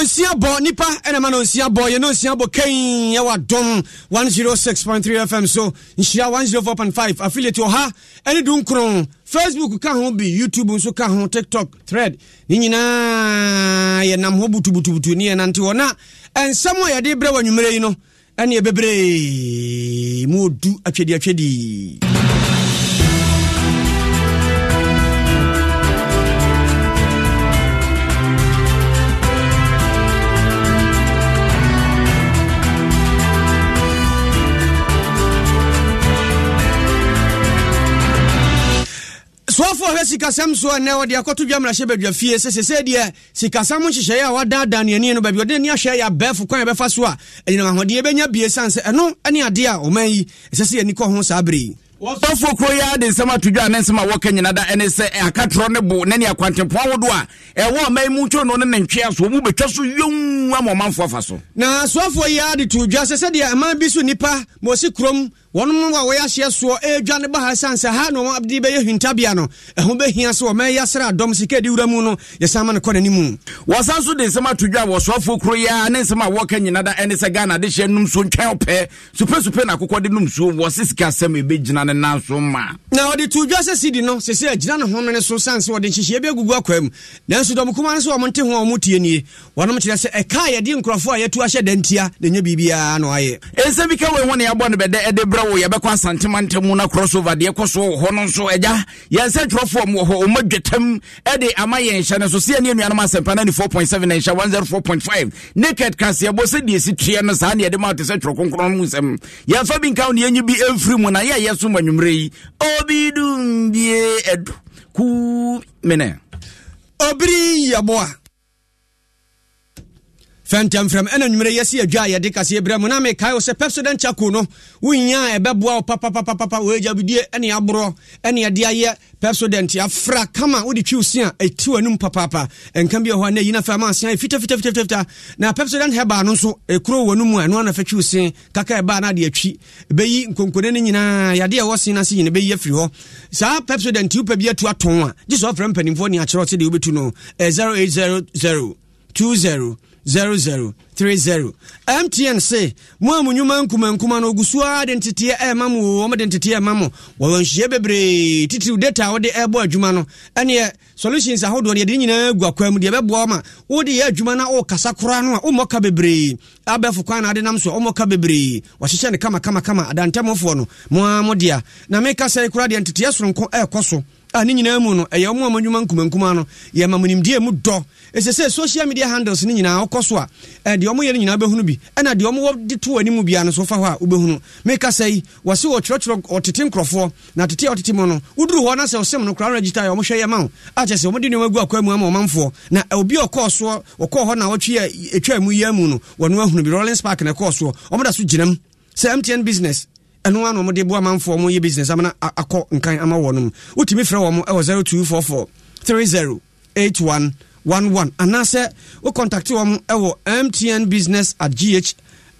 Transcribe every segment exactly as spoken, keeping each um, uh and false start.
Onsia bo nipa enema no onsia bo ye no onsia bo kan ye wadom one oh six point three F M so nshia one oh four point five affiliate oha ene dun kron Facebook ka ho bi YouTube nso ka ho TikTok thread ni nyina ye nam ho butu butu butu ni ye nante wona ensamo ye de bre wanwumere yi no ene ye bebre mu du atwedi atwedi Swafo hwesi kasam so na wo de akoto dwamra hye badwa fie se se se de sikasam hye ya wada danani no badwa de ni hye ya befu kwan be fa so a eni na hode benya bie sanse eno ene ade a oman yi se se ni ko ho sabre Swafo kroya de nsema tudwa na nsema wo kanyina da ene se akatro ne bo na ni akwantempo awodo a ewo oman mu two no ne ntwe aso mu betwa so yom amomanfo afa so na swafo ya de tudwa se se de man bi so nipa mo si krom One more way, I saw a John Bahasan Sahano Abdibe in Tabiano, a Hobehia saw Maya Sara, Domsike Duramuno, the Saman Conanimu. Was also the summer to Java, was Swafo Korea, and Sama walking in another and it's a gun addition, Numsun Chalpe, supposed to pen a cocoa de Numsu, was his Cassami Bijan and Nansoma. Now the two just said, no, she said, Jan Homan and Susan, so the Chishebe Guaquem, Nancy Domukuman, so Monte Mutini, one of them said, a Kaya didn't cry for you to Asha Dentia, the new Bibia, no, I. It's a become one year born by the ya bakwa santimantem na crossover de ekoso ho nso eja ya se trofo mo ho omodwetem e de amaye nhya ne so se ne nuanom asempa ninety-four point seven nhya one oh four point five naked kase bo se de sitie no sa ne de ma te se trokonkron musem ya fa bi nka ne nyi bi emfiri mu na ya yeso manwumre yi obi dum bie edu ku mena obri ya boa Fentam from Enumere Yesi Jay Dicassi Bramuname Kyo se Pepsodent Chakuno, Winya a Babwa Papa Papa Papa Wejabi any abro, any adia Pepsodent ya fra kama udi chusia a two anum papa and can be a one yina famasia fita fita fita fita. Now Pepsodent heba no so a crow numu and one of a chusin kaka bana de chi be concurrena yadia was in a sea in a bay frio. Sa Pepsodent you pebia to a ton. This off from Penimphony at Chelsea Ubituno a zero eight zero zero two zero. Zero zero three zero. M T N say, "Mwamu nyuma kuma kuma no guswa identity e mamu, oma identity e mamu. Walonshie bebre titi data ode e boa jumano. Anye solutions a hodo ode dini na gua kwemu de boa ma. Ode e jumana o kasakura no o moka bebre. Abefu kwa na ade namso o moka bebre. Washisha ne kama kama kama adantemmofo no. Mwamu dia. Na meka say kura identity e sonko e koso. Ani nyina mu no eya mu amanyuma nkumankuma no ye mamunimdie mu dɔ esese social media handles ni nyina okoso a e de omo ye nyina behunu bi na de omo de to ani mu bia no so fa ho a obehunu meka sei wase wo trotro otete nkrofo na tete otete mu no uduru ho na se osem no kra register ye omo hwe ye ma o a che se omo de ne magu akwa mu ama omamfo na obi okoso okoho na otwe etwa mu ye mu no wono ahunu bi Rollins Park na koso omo da so ginam se M T N business anu anu mo de bo amamfo mo ye business amana akọ nkan ama wonum utimi frɛ wo mo e zero two four four three zero eight one one one anase wo contact wo mo e m t n business at g h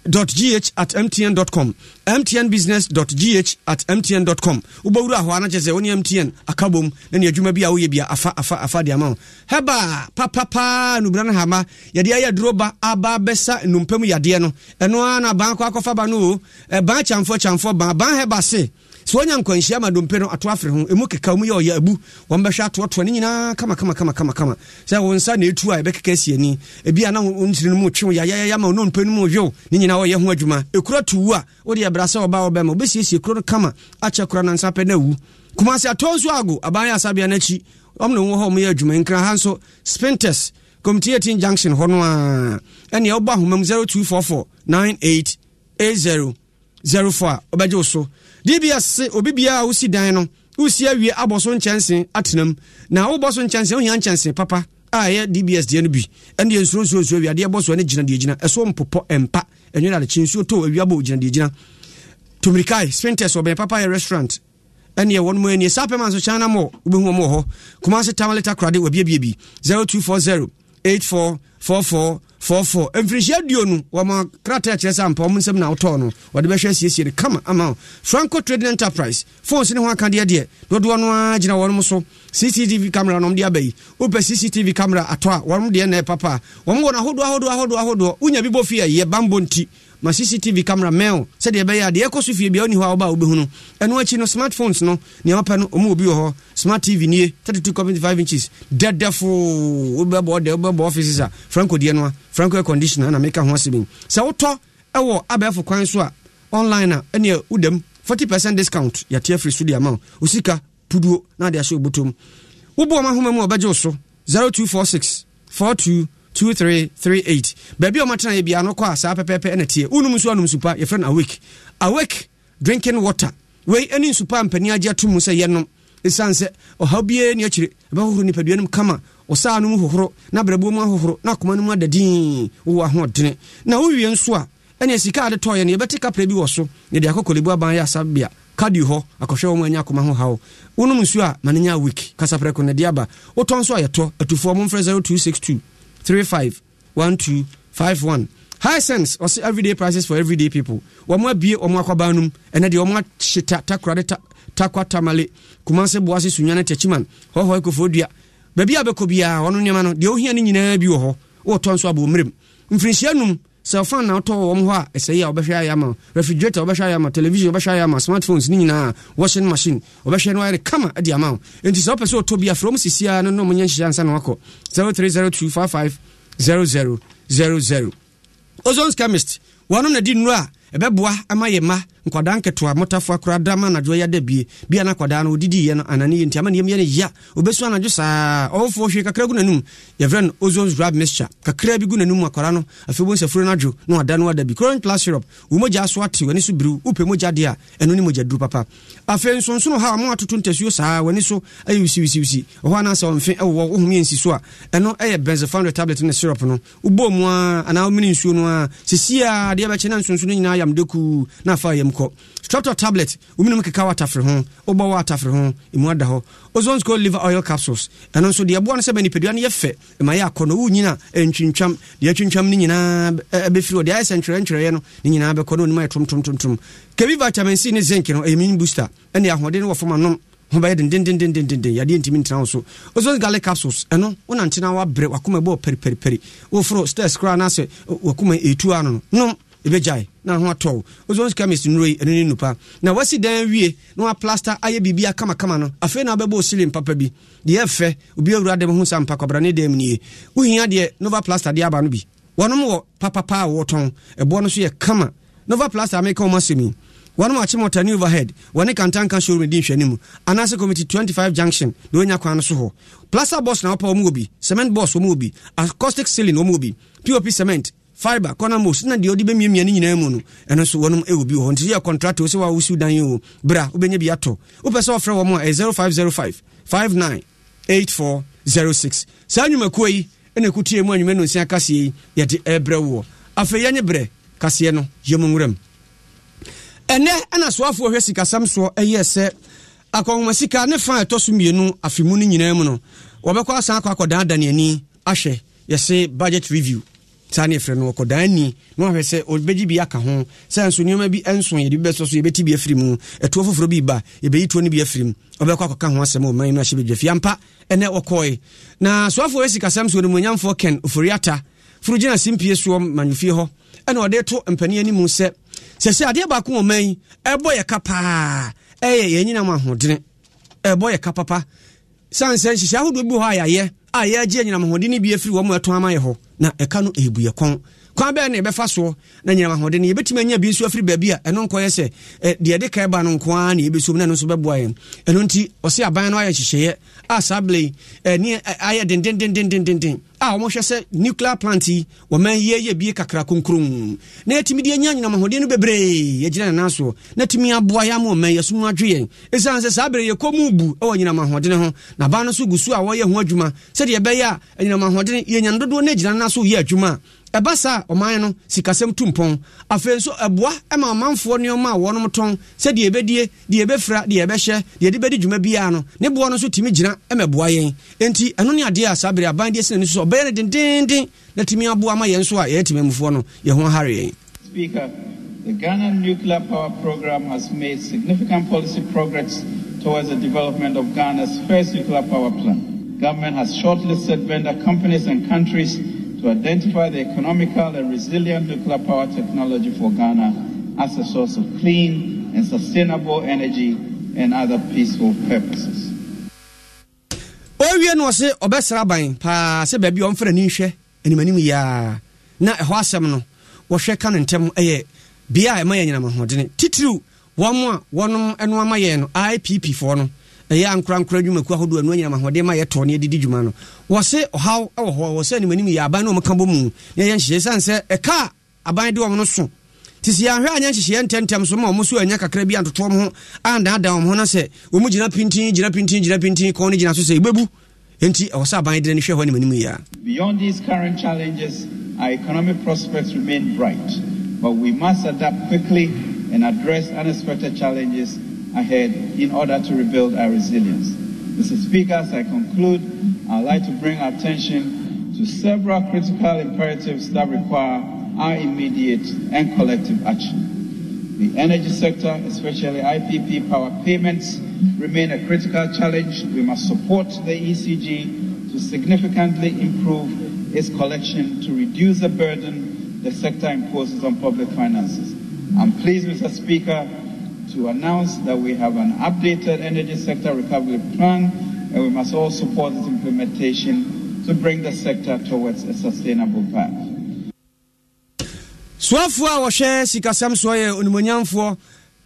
dot g h at m t n dot com m t n business dot g h at m t n dot com ubawura ho ana chese woni M T N akabom na ne adwuma bia wo ye bia afa afa afa de ama heba papa pa nubra na hama ye de aye droba aba besa numpam yade no eno ana ban kwa akofa ba no e ban chamfo chamfo ban ban heba se so nya nkwanhia madompe no ato afre ho emu keka mu ye oya abu wo mbehwa ato to ne nyina kama kama kama kama kama se wo nsa na etu a ebekeka siani e bia na wo ntire no mu twe ya ya ya ma no npenu mu hwo ne nyina wo ye ho adwuma ekura tuwu a wo de brasa oba oba ma obesiesie kuro kama achekura na nsape na wu kuma se atonso ago aban asabia na chi omne wo ho mu ye adwuma nkra hanso spintes community junction hono a ene oba homam zero two four four nine eight eight zero zero four obaje oso D B S obi bia wo si dan no wo si awie aboso nchanse atenam na wo boso nchanse wo hia nchanse papa a ye D B S de no bi ene ye nsuro nsuro nsuro wi ade boso ne gina de gina eso mpopo empa enwe na le chinsu to awie abo gina de gina tumrikai spentes obe papa ye restaurant ene ye won mo ene sape man so chana mo obehu mo ho kuma se tamaleta krade obi bia bi zero two four zero eight four four four four four. Every dionu wama krata chesa ampa munse na utono. Wadibeshe siyesiri kama amao. Franco Trading Enterprise. Phones ni wakandia die. Dodo wanwa jina wanumoso. C C T V camera na mdia bei. Upe C C T V camera atwa. Wanumdia ne papa. Wamungo na hodwa hodwa hodwa hodwa. Unya bibo fia ye bambo nti. Ma C C T V camera meo. Sadi ya baya adi eko sufi bioni hua oba ube hunu. Enuwe chino smartphones no. Ni hapa no umu ubiyo ho. Smart T V niye. thirty-two point five inches. Dead defo. Ube bo ode. Ube bo offices ha. Franco dienwa. Franco air conditioner. Na meka huwa sibing. Sa uto. Ewo. Abe afu kwa nsua. Online ha. Enye udem. forty percent discount. Ya tier free studio amao. Usika. Puduo. Na adi asho ubutum. Ubu wa mahume mwa baje oso. zero two four six four two Two three three eight. Baby, I'm trying to be an okwa. Sa pepe ene tie. Unumusu unumusupa. Your friend awake, awake. Drinking water. We any supa mpeni aja tu musa yenom. Isanse. O habiye ni achire. Ba huru ni pebi yenom kama. O sa anumu huru. Na brebu ma huru. Na kumanu ma dadin. Uwa huo dine. Na uyu yenswa. Ene sika adetoye ni. Ebe teka prebi waso. Nede ako kolibua banya sabia. Kadi ho. Akoshe umu enya kumahu hao. Unumusu ya maninya wiki. Kasa preko nediaba. Otanswa yato. Etufuwa mumfre zero two six two. Three five one two five one. High sense or see everyday prices for everyday people. One more beer or more quabanum, and at the Oma Shita Takrata Takwa Tamale, Kumanse Boasi Sunyana Techiman, Ho Hoko Fodia, Baby Abekobia, one Yamano, the Ohian in Buho, or Tonswabu Mrim. Infricianum, Selfan out or Omwa, Essay Obashayama, refrigerator Obashayama, television Obashayama, smartphones, Nina, washing machine, Obashanware, Kama at the amount. It is opposite to be a from Sisia and no Munyan San Wako, zero three zero two five five. Zero zero zero zero. Ozon's chemist. One on the dinra. Ebe bua ama yema. Nkwadanke tuwa mota fwa kura dama na juwe ya debi. Bia na kwa dano udidi ya anani yinti. Ama niyemi yene ya. Ubeswa na jusa. Ofu oshe kakire gune numu. Yevren Ozon's drab mixture. Kakire bi gune numu wa korano. Afibon sefure na ju. Nwa dano wa debi. Current class syrup. Umoja aswati. Wenisu biru. Upe moja dia. Enuni moja dru papa. Afen sonsuno hawa mwa tutunte siyo saa. Wenisu. Ayu wisi wisi wisi. Owa nasa wa mfen. Ewa uhumien sisua. Eno eye benzo found a tablet in the syrup no. Ubo mwa. Anaumini nsuyo nwa. Sisia. Diaba chena nsunsunu nina yamdeku. Na faya yamku. Strap tablet, women make a car water for home, Oba water for home, in Wadaho, Ozon's gold liver oil capsules, and also the Abuan Sebeni Pedian Yefe, and Maya Kono Nina, and Chincham, the Chincham Nina, before the ice and Trenchereno, Nina Becono, my trum trum trum trum. Kevi vitamin C, Zinkin, or a mean booster, and the Ahmadin of my nom, who by den den den den den den den, I didn't mean so. Ozon's garlic capsules, and no, one antenna, our bread, Wakuma bo peri peri peri, or fro, stairs, crown, answer, Wakuma e tuano. No. Ebejai na ho atɔ Ozon's chemist nroi ene nupa na wasi dan wie na plaster aye bibia kama kama no afei na abɛbɔ silim papa bi de yɛfɛ obi awurade ho sampa kɔbra ne dem nie uhia de nova plaster de aba no bi wɔnom wɔ papa pa wɔtɔn ɛbɔ no so yɛ kama nova plaster make o masemi wɔnom achimota new overhead wɔne kantanka showroom din hwanimu anase committee twenty-five junction do nya kwan no so ho plaster boss na opa omo bi cement boss omo bi acoustic ceiling omo bi P O P cement fiber corner most na de odi be miemia ni nyina mu no eno so wonum e obi ho nti ya contract wo se wa wusu dan yo bra ubenye bi ato wo pese ofre wo mo zero five zero five five nine eight four zero six sanyuma koi ene kutie mu anyume no nsia kase yi ye de ebre wo afa ye nyebre kase no yemunwuram ene ana so afo hwe sika samso eye se akonwa sika ne fa etoso mienu afimu ni nyina mu no wo bekwa san akwa kodan daniani ahwe ye se budget review Tani freno kodani no hwese obeji bi aka ho senso nyoma bi enso ye beso so ye beti bi afrimu eto foforo bi ba ye beyito ne bi afrimu obekwa akaka ho asem o man no ahye bedwafi ampa ene okoi na soafo wesi kasam so nyamfo ken ofuriata furugina simpie so manufie ho ene ode to mpani ani mu se sese ade ba ko man ebo ye kapa eye ye nyina ma ho dene ebo ye kapa pa sansen sisi ahodo bi ho ayaye aye agye nyina ma ho dene bi afri wo mo eto amaye ho na ekanu ebuye kon kwa be na ebefa so na nyina mahode ne yebetime nya bi nsu afri ba bia eno nkoye se de ede kai ba no nkoa na yebesom na no so beboa yen eno nti ose aban no aye hyehye asable ni aye den den den den den den ah omo hwe se nuclear plant yi wo man ye ye bi kakra konkrum na etimi de nya nyina mahode no bebre ye gina na so na timi aboa ya mo man yesom adwe yen esan se sabre ye komu bu e wo nyina mahode ne ho na ba no so gusu a wo ye ho adwuma se de be ya nyina mahode ye nya ndodo na gina na so ye adwuma Ebasa omayano sikasem tumpon afenso eboa ema manfo ne oma wo no ton se de ebedie de ebefra de ebehye de edibedi dwuma bia no ne bo no so timi gina emeboa yen enti eno ne ade asabere aban de sene so obere dendenden na timi aboa ma yen so a yetime mfo no ye ho hare. Speaker, the Ghana Nuclear Power Program has made significant policy progress towards the development of Ghana's first nuclear power plant. Government has shortlisted vendor companies and countries to identify the economical and resilient nuclear power technology for Ghana as a source of clean and sustainable energy and other peaceful purposes. Owie no se obesraban pa se ba bi omfra ni hwe enimanimu ya na eho asem no wo hwe kan ntem eye bia e ma yanyina ma hodene titiru womo a wonom eno amaye no I P P for no eya ankrankra dwuma kwa hodo anu anyama hode ma yeto ne didi dwuma no wo se ohaw ewo ho wo se ne manim ya aban no maka bomu ye yenhye sanse eka aban de wo no so tisi ahwe anya hye ntentem so ma omuso anya kakra bi antotom ho anda adam ho na se omu gina pintin gina pintin gina pintin ko ne gina so se ibebu enti wo se aban de ne hwe ho ne manim ya. Beyond these current challenges, our economic prospects remain bright, but we must adapt quickly and address unexpected challenges ahead in order to rebuild our resilience. Mister Speaker, as I conclude, I'd like to bring our attention to several critical imperatives that require our immediate and collective action. The energy sector, especially I P P power payments, remain a critical challenge. We must support the E C G to significantly improve its collection to reduce the burden the sector imposes on public finances. I'm pleased, Mister Speaker, to announce that we have an updated energy sector recovery plan, and we must all support its implementation to bring the sector towards a sustainable path. Swafwa washe sikasam soye unumonyamfo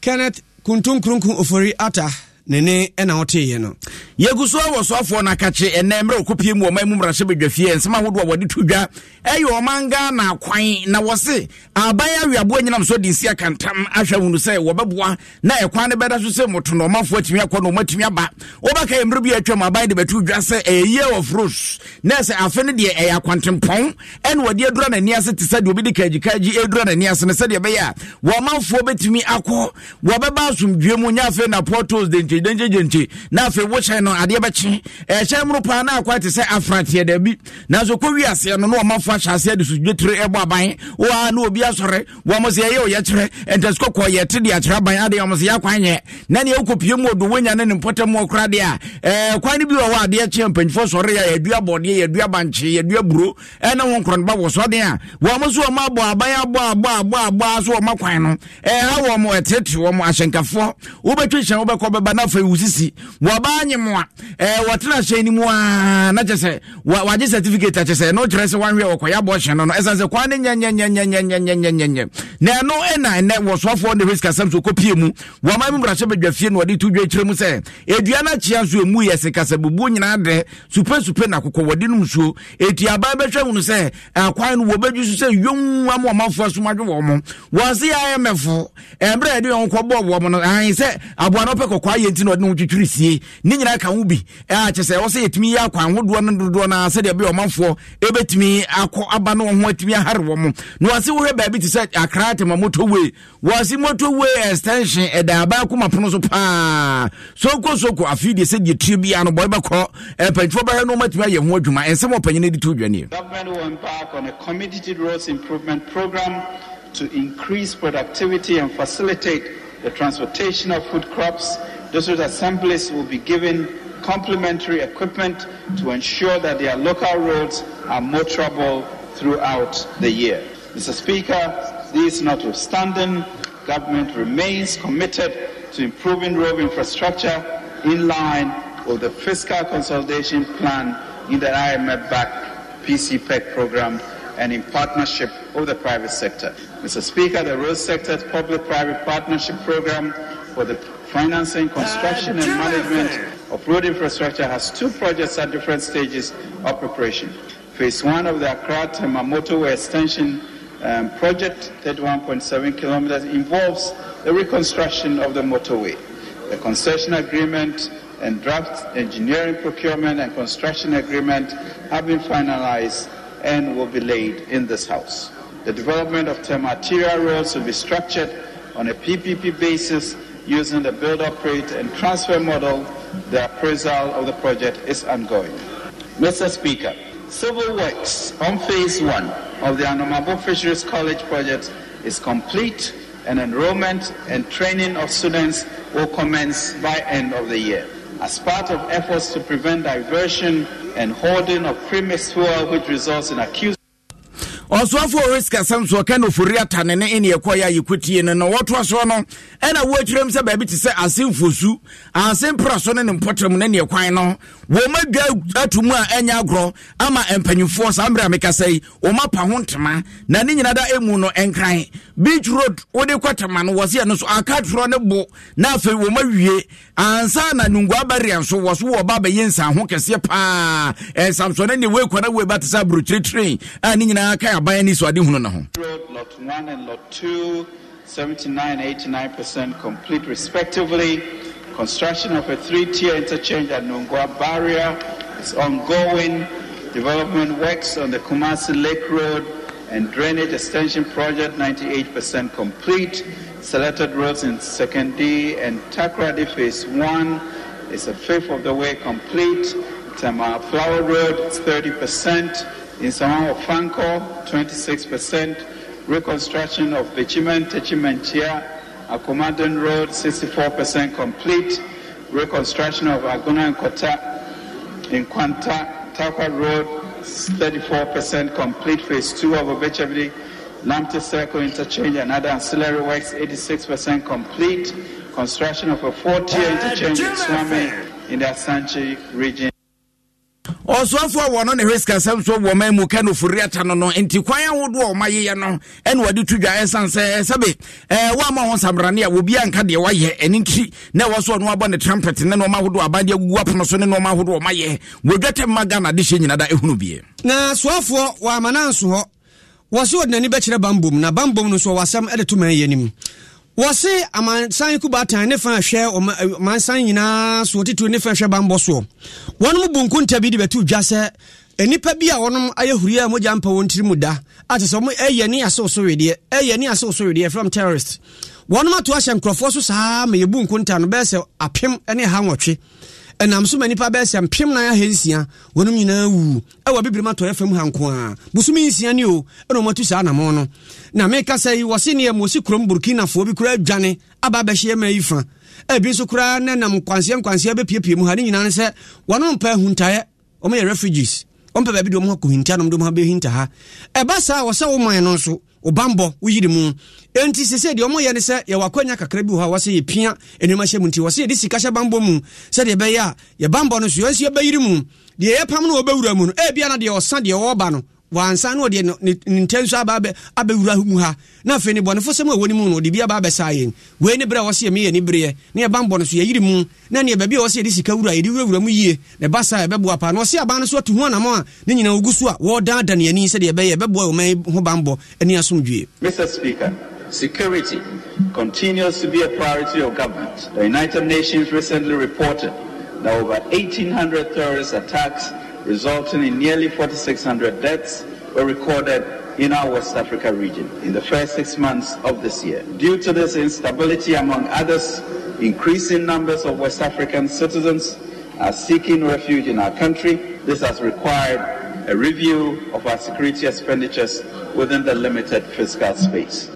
Kenneth Kuntunkrunku ofori ata nene ena hote yeno yeguswa waswafo na kache ene mre okopie mu oman mu mrashe bedwafie nsema hodo wadi tudwa eyo omanga na kwan na wose abaya wiabo anyina mso di nsia kantam ahwawunu se wobeboa na ekwan ne beda so se motono mafo atimi akọ no matimi aba obaka emre bi atwa mabai de betudwa se eye of rose na se afene de eya kwantempon ene wadi adura na niase tisa de obi de kajikaji edura na niase ne se de beya womanfo betimi akọ wobeba asumdwe mu nya afi na portals de denje denje na afi wo channel ade bechi e chemru pa na akwati se afrantie da bi na zo ko wiase no no mafo ahyase de sudwetre ebo aban wa na obi asore wo mo se ye o ye kire entesko ko ye tede akira aban ade wo mo se akwanye na ne okopie mu odo wenya ne npotem okra de a e kwani bi wo ade achi empanfo sore ya yadua bode yadua banche yadua buro e na won kron ba wo so de a wo mo so ma bo aban abo abo abo abo so ma kwan no e ha wo mo etete wo mo ahyenkafo wo betwehye wo bekọ beba na fa wusisi wo aban mwa eh watena sheni mwa na chese waje certificate a chese no chese wanhwe okoya bo hye no no esanse kwane nyanya nyanya nyanya nyanya nyanya na no ena na wo sofo on risk asam so kopie mu wo ma mura hye bedwafie no de tudwe kire mu se edua na chia so emu ye sekasa bubu nyina de super super na kokko wode no msuo etia ba behwe hunu se akwan no wo bedwisu se yonwa mo amafo asomadwe wo mo wo se I M F emre de onko bo wo mo no an se aboa no pe kokwa ye ntino de no twitwirisie ni nyina ka ho bi eh kyese wo se yetimi ya kwan hodo no dodo na se de be o manfo ebetimi akọ aba no ho atimi harewo mo no wase wo he baabi ti se akrate ma motowe wase motowe extension e da ba ko mapono so pa soko soko afide se de tribi ano boy bakọ e pantwo ba he no matimi aye ho adwuma ense mo panyine di to dwane. Government will embark on a commodity roads improvement program to increase productivity and facilitate the transportation of food crops. District assemblies will be given complementary equipment to ensure that their local roads are motorable throughout the year. Mister Speaker, these notwithstanding, government remains committed to improving road infrastructure in line with the fiscal consolidation plan in the I M F-backed P C P E C program and in partnership with the private sector. Mister Speaker, the road sector's public-private partnership program for the financing, construction and management of road infrastructure has two projects at different stages of preparation. Phase one of the Accra-Tema motorway extension um, project, thirty-one point seven kilometers, involves the reconstruction of the motorway. The concession agreement and draft engineering, procurement and construction agreement have been finalized and will be laid in this house. The development of Temateria roads will be structured on a P P P basis using the build, operate, and transfer model. The appraisal of the project is ongoing. Mister Speaker, civil works on phase one of the Anomabo Fisheries College project is complete, and enrollment and training of students will commence by end of the year. As part of efforts to prevent diversion and hoarding of premixed fuel, which results in accused. Also, for risk, some so can of Furiatan and any acquire equity and what was wrong, and I watch them say, baby, to say, as in Fusu, as in Prason and Important, and your quino, woman go to my and Yagro, Ama and Penny Force, Ambra Mekase, Oma Pahontama, Nani Nada Emuno and Cry, Beach Road, Ode Quataman was here, no, so I can't run a boat, Nafi Womaye, and Sana Nungabari, and so was who Baba Yensa, Honkasia Pa, and Samson, and the way, whatever, but Sabru Tree, and in Aka. Lot one and lot two, seventy-nine and eighty-nine percent complete respectively. Construction of a three-tier interchange at Nungwa Barrier is ongoing. Development works on the Kumasi Lake Road and Drainage Extension Project ninety-eight percent complete. Selected roads in Second D and Takoradi Phase one is a fifth of the way complete. Tema Flower Road is thirty percent. In Samao Fanko, twenty-six percent. Reconstruction of Bichimen, Techimentia, Akomaden Road, sixty-four percent complete. Reconstruction of Aguna and Kota in Kwanta, Takwa Road, thirty-four percent complete. Phase two of Obechabili, Lamte Circle Interchange and other ancillary works, eighty-six percent complete. Construction of a four-tier interchange in Swami in the Asanchi region. Also, for one on the risk, some so woman who can for Riatano, and Tiquia would walk my yano, and what do to guys and say, Sabe, eh, one more Samrania will be Ancadia, why, and in she never saw no one the trumpet, and no one would abide your weapon, so no one would walk my year. We get a magana addition in other Ehunubia. Now, so for Wamanansu was what Nanny Bachelor Bambum, Nabambum, so was some editor to my enemy. Was say, a man sign Kubata and Nefan share or my sign in us, what it to Nefan Shaban Bosso. One Mubunkunta be the two Jassa, and Nipa be a one Ayahuria Mujampa won't Trimuda, at some Ayani associated, Ayani associated from terrorists. One more to us and Crofosus Ham, Yabunkunta and Bessel, a pim and a hamachi. And I'm so many pabes and pim na Hensia, one you know, I will be brimmed to F M Hankwa, Busumisian you, and Omatusana Mono. Na meka say he was in here Musikrum Burkina Fobicura Jani, Ababashia Meifa, a Bisukra, Nanam Quansian Quansia P P Muhadin answer, one on per Huntai, or my refugees, on Pabi Domoku Hintanum Domabi Hintaha. A bassa was so mine also, Obambo, we the moon. Enti se se di omo ye ne se ye wakwanya kakrebu ha wase ye pia enuma hye munti wase ye disi kasha bambo mu se de be ya ye bambo no so ye be yiri mu de ye pam no obewura mu no e bia na de osan de oba no wansan no de intenso aba abewura mu ha na fe ni bonefo se mu woni mu no de bia ba besa ye we ni bra wase ye me ye ni bre na ye bambo no so ye yiri mu na ne be bia wase ye disi kawura ye de wura mu yie ne basa ye be bo apa no se aba no so to ho na mo a ne nyina ogusu a wo dan dan ye ni se de be ye be bo o man ho bambo ani asomdwe. Mister Speaker, security continues to be a priority of government. The United Nations recently reported that over eighteen hundred terrorist attacks, resulting in nearly forty-six hundred deaths, were recorded in our West Africa region in the first six months of this year. Due to this instability, among others, increasing numbers of West African citizens are seeking refuge in our country. This has required a review of our security expenditures within the limited fiscal space.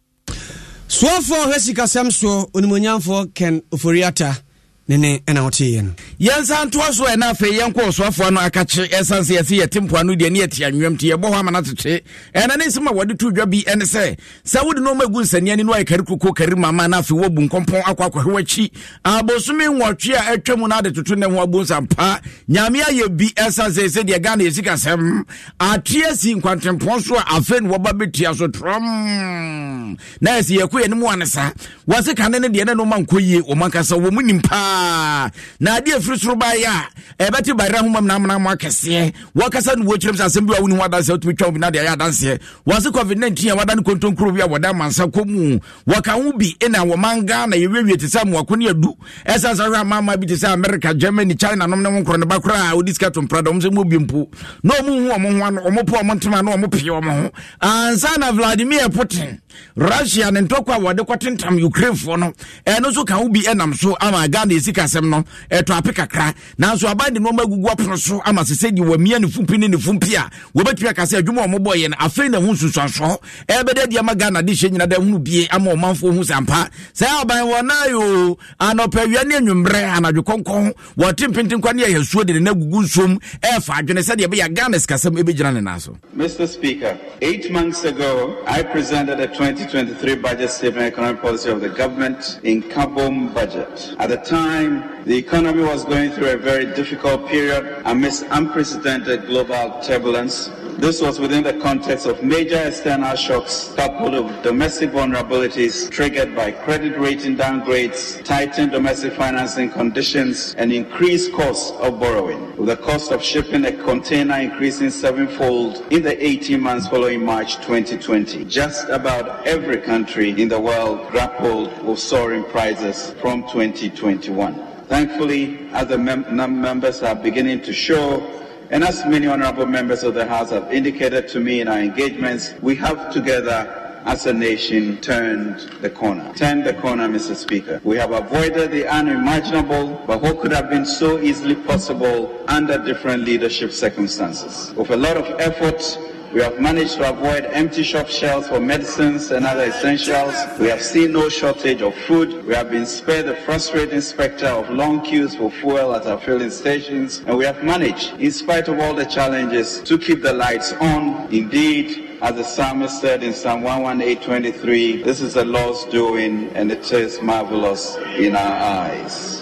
So for Hesika Samso, Unimunian for Ken Ufuriata, Nene and Otian. Yes, and twas were enough a young course of one I catch essence as here, Timpuanu, the Nietia, and Yamti, a Bohamanate, and an instant what the two jobby and say. So would no my goose and Yanin, I can cook Karima, Manafi, Wobun, Compon, Aquaquachi, Abosumi, Wachia, a Tremonade to Tuna Wabus and Pa, Yamia, you be essence, they said, Yagani, Sikasam, are tears in quantum ponsua, a friend Wababitias or Trum. Nancy, a queen, one, sir. Was a canon, the other no man, Kuyi, or Mancasa, woman in Pa. na Nadia Frusrubaya, a better by Ramam Namana Marcassi, Wakasan, which is assembly when one does out which of Nadia dance here. Was a COVID nineteen, and Wadan Conton Kruvia, Wadaman Sakomu, Wakaubi, and our Mangana, you will be to some Wakunia do, as as a Ramama be to America, Germany, China, no one Kronabakra, with this cat on Pradoms and Mubimpu, no moon, one, or Mopo, Montemano, Mopiomo, and son of Vladimir Putin, Russia, and Tokwa, what the cotton time you crave for no, and also can be enam so ama Ghana sika sem no e to apeka kra nanso abandi no magugu apono so ama se se di wa mia ne fumpi ne ne fumpi a wo betua kase adwuma o moboye na afei na hu susuanso e bede di ama Ghana de hye nyina da hu bie ama o manfo hu sampa se aban wo na yo anopawia ne anwumre anadwe konkon wo timpintin kwa ne ya suo de na gugu nsom e fa adwene se de be ya Ghana sika sem e be gyina ne naso. Mister Speaker, eight months ago I presented a twenty twenty-three budget statement economic policy of the government in Kabom budget. At the time, the economy was going through a very difficult period amidst unprecedented global turbulence. This was within the context of major external shocks coupled with domestic vulnerabilities triggered by credit rating downgrades, tightened domestic financing conditions, and increased costs of borrowing, with the cost of shipping a container increasing sevenfold in the eighteen months following March twenty twenty. Just about every country in the world grappled with soaring prices from twenty twenty-one. Thankfully, other mem- members are beginning to show, and as many honourable members of the House have indicated to me in our engagements, we have together as a nation turned the corner. Turned the corner, Mister Speaker. We have avoided the unimaginable, but what could have been so easily possible under different leadership circumstances. With a lot of effort, we have managed to avoid empty shop shelves for medicines and other essentials. We have seen no shortage of food. We have been spared the frustrating spectre of long queues for fuel at our filling stations. And we have managed, in spite of all the challenges, to keep the lights on. Indeed, as the psalmist said in Psalm one eighteen twenty-three, this is the Lord's doing and it is marvelous in our eyes.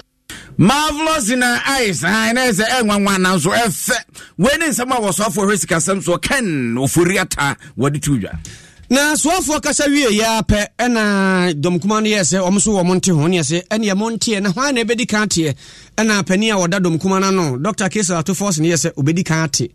Marvelous in our eyes, and as a one so F when someone was off for his casam so can or furiata what did you na so for Casaria ya pe and I dom command yes almost a monte honias and ya monte and why ne bedi cantier and a penia or dadum kumana no Doctor Kesa to force and yes obedi canti.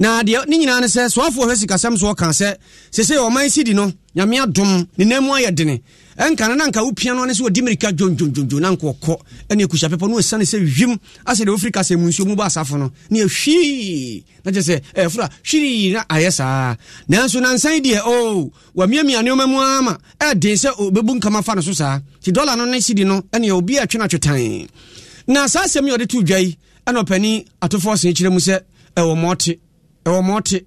Na de ninana says so for his casam so can say say or my city no yamia dum ni nemwa ya dene. Enka na nka wo piano ne se odi mirika jonjonjonjon na nko kɔ ene kusha pepo no sane se hwim ase de Africa se munsuo mu ba asafo no ne hwi na je se eh fura hwiri na ayesa nanso nansan de oh wa miamia ne omamu ama e de se obebu nkama fa no so saa ti dollar no ne sidi no ene obi atwe na twetan na saa se mi ode tu dwai ene opani atofo se kyire mu se e wo mote e wo mote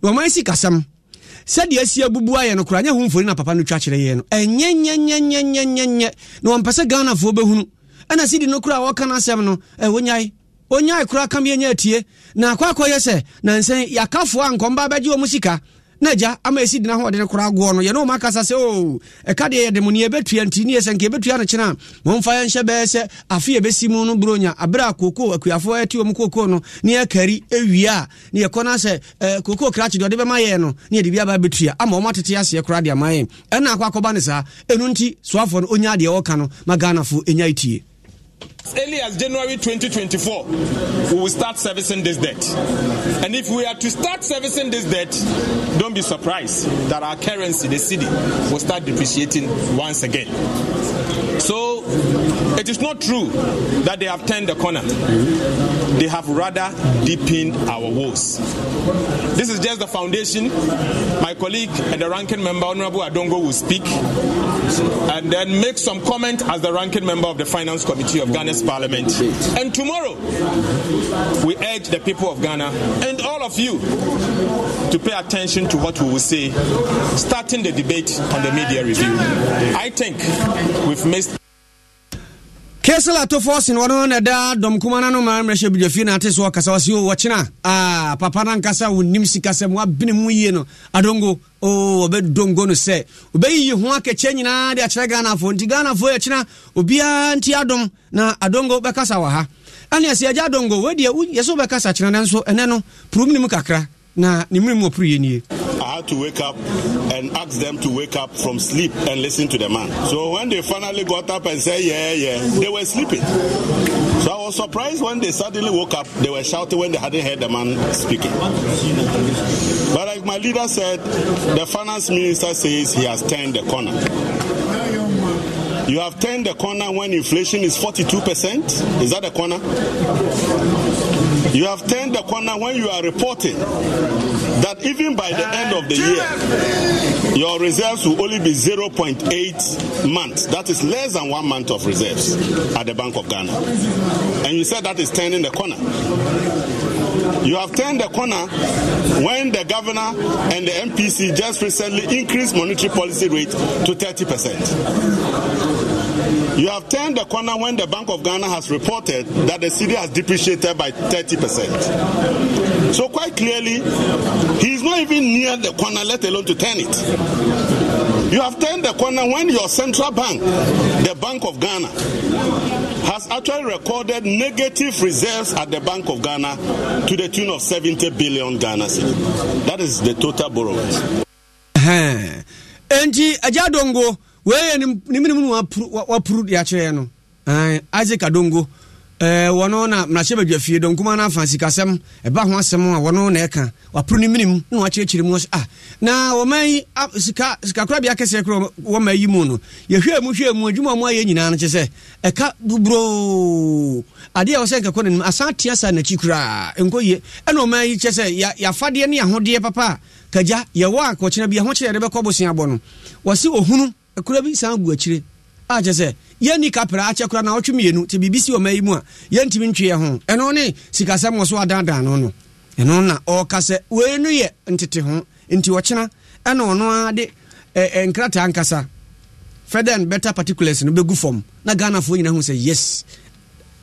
wo man si kasam said yes, you boo boy and a crying home for in a papa no church. And yen yen yen yen yen yen yen yen. No one passed Ghana for Behun. And I see the no cry or can I seven. And when I, when I cry come here near tear. Now, quack, yes, sir. Nancy, Yakafu and Comba by your musica. Naja, I may see the now the crowd go on. You know, Macasa say, oh, a cadia demonia betri and tinias and Kebetriana China. Monfire and Shabese, a fear Bessimono Brunia, a bra cocoa, a quafo etium cocono, near Kerry, a via, near Conase, a cocoa cratch, whatever Mayeno, near the Via Betria, a Momatias, a cradia Mayen, and Aquacobanesa, a nunti, Swafon, Unya de Ocano, Magana for Enyati. As early as January twenty twenty-four, we will start servicing this debt. And if we are to start servicing this debt, don't be surprised that our currency, the cedi, will start depreciating once again. So, it is not true that they have turned the corner. They have rather deepened our woes. This is just the foundation. My colleague and the ranking member, Honorable Adongo, will speak and then make some comment as the ranking member of the Finance Committee of Ghana's Parliament. And tomorrow, we urge the people of Ghana and all of you to pay attention to what we will say, starting the debate on the media review. I think we've missed. Kesela to force in one on a da dom kumana no man should be a few artists walk as watchina. Ah, Papa Nankasa would nimsikas and what binimuyeno. I don't go, oh, but don't go to say. Obey you want a chain in a chagana for Tigana for China, Ubia Tiadom, na Adongo Bacasawaha. And yes, I don't go, where dear, yes, over Casachan and so, and then no, Prumimukakra, na Nimumo Prieni. I had to wake up and ask them to wake up from sleep and listen to the man. So when they finally got up and said, yeah, yeah, they were sleeping. So I was surprised when they suddenly woke up. They were shouting when they hadn't heard the man speaking. But like my leader said, the finance minister says he has turned the corner. You have turned the corner when inflation is forty-two percent. Is that the corner? You have turned the corner when you are reporting that even by the end of the year, your reserves will only be zero point eight months. That is less than one month of reserves at the Bank of Ghana. And you said that is turning the corner. You have turned the corner when the governor and the M P C just recently increased monetary policy rate to thirty percent. You have turned the corner when the Bank of Ghana has reported that the cedi has depreciated by thirty percent. So quite clearly, he is not even near the corner, let alone to turn it. You have turned the corner when your central bank, the Bank of Ghana, has actually recorded negative reserves at the Bank of Ghana to the tune of seventy billion Ghana cedi. That is the total borrowings. Enji Ajadongo, where Niminum approved the Acheno, Isaac Adongo, Wanona, Masheba Jeffy, Donkumana, Fansikasem, a Bahma Samoa, Wanona Eka, or Pruniminum, no Achichim was ah. Now, o may Scakrabiaka Sacro, one may you moon. You hear Musha Mujuma Moyen, and she said, a cat bro. Adia was like a conan, Asatias and a chicra, and go ye, and no may just say, Ya Fadiania, ho dear papa, Kaja, Yawa, watching a be a hunch at Rebecca was so Hunu, a crabby sound guachy. I just say, Yanni Capra, Chakra, now to me, to be busy or Maymua, Yantimin Chia home, and only Sikasam was what down on. And on or Cassa, we knew yet into Tihon, into Wachina, and on no de and Crata and Cassa. Further and better particulars in the Gufom, Nagana for you who say yes,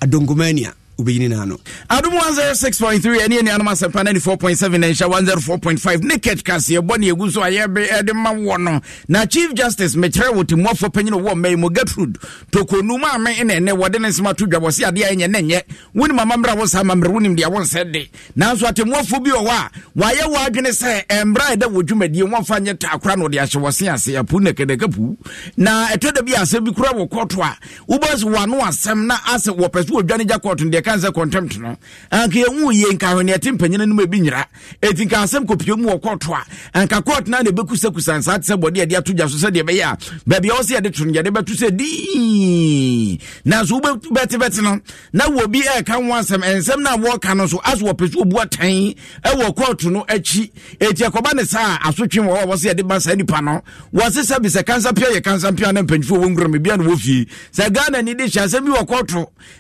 Adongomania. Ubinano. Adam one zero six point three and any animals and panel four point seven and one zero four point five. Naked Cassia, Bonnie Guso, I have been now Chief Justice Metro would more for penny of one may Gertrude Tokonuma and what then is Matuja was here and yet when my mamma was her mamma ruining the one said day. Now, so at a more phobia, why you are going to say, and bride that would you make you one fan yet a crown or the Asha was here, say a punek and a capu. Now, I told the Bia Sebicra or Cotua, Ubers one was some now as a whoppers would Johnny Jackot in the Cancer contempt no anke wu ye nka honi atimpanyin no mabi nyira etinka asem kopiomu okwoto a anka court na ne bekusa kusansa atse body ade atoja so se de be ya ba bia o se de tun jade betu se di na so ube beti beti no na wo bi e kan wansem ensem na wo kan no so as wo pesu obu atan e wo court no achi etiekoba ne sa asotwe wo wo se de bansa nipa no wo se se bi se cancer pia ye cancer pia na mpanfo wo ngro me bia no wo fi se Ghana ni de hyasem bi wo court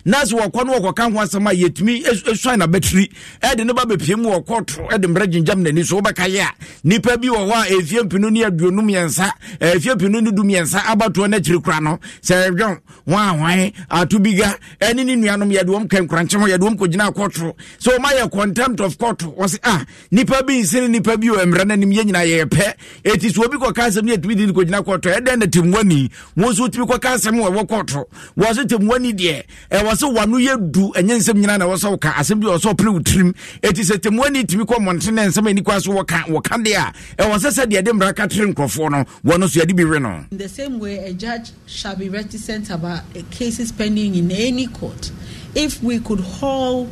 na so wo kono wo kan wasama yetimi eswa na battery e de ne ba bepiem wo kwoto e de mragin jam nani so ba kaya nipa bi wo ha efie pinu ni aduonu miensa efie pinu ni du miensa abato na kiri kra no se dwon wan hwan atubiga eni ni nuanom ye de wom kan kranche ho ye de wom kogina kwoto so ma ye contempt of court was ah nipa bi nsini nipa bi o emra na nim ye nyina ye pe eti so obi ko kansem ni atumi di kogina kwoto e de na timwani won so tumi ko kansem wo kwoto was timwani de e was wanu ye du nyense nyina na woso ka asem bi woso pre utrim eti setemwani timi ko montene nsem ani kwaso woka woka de a e wosese de de mraka trim krofo no wono so yade bi we no. In the same way, a judge shall be reticent about a cases pending in any court. If we could haul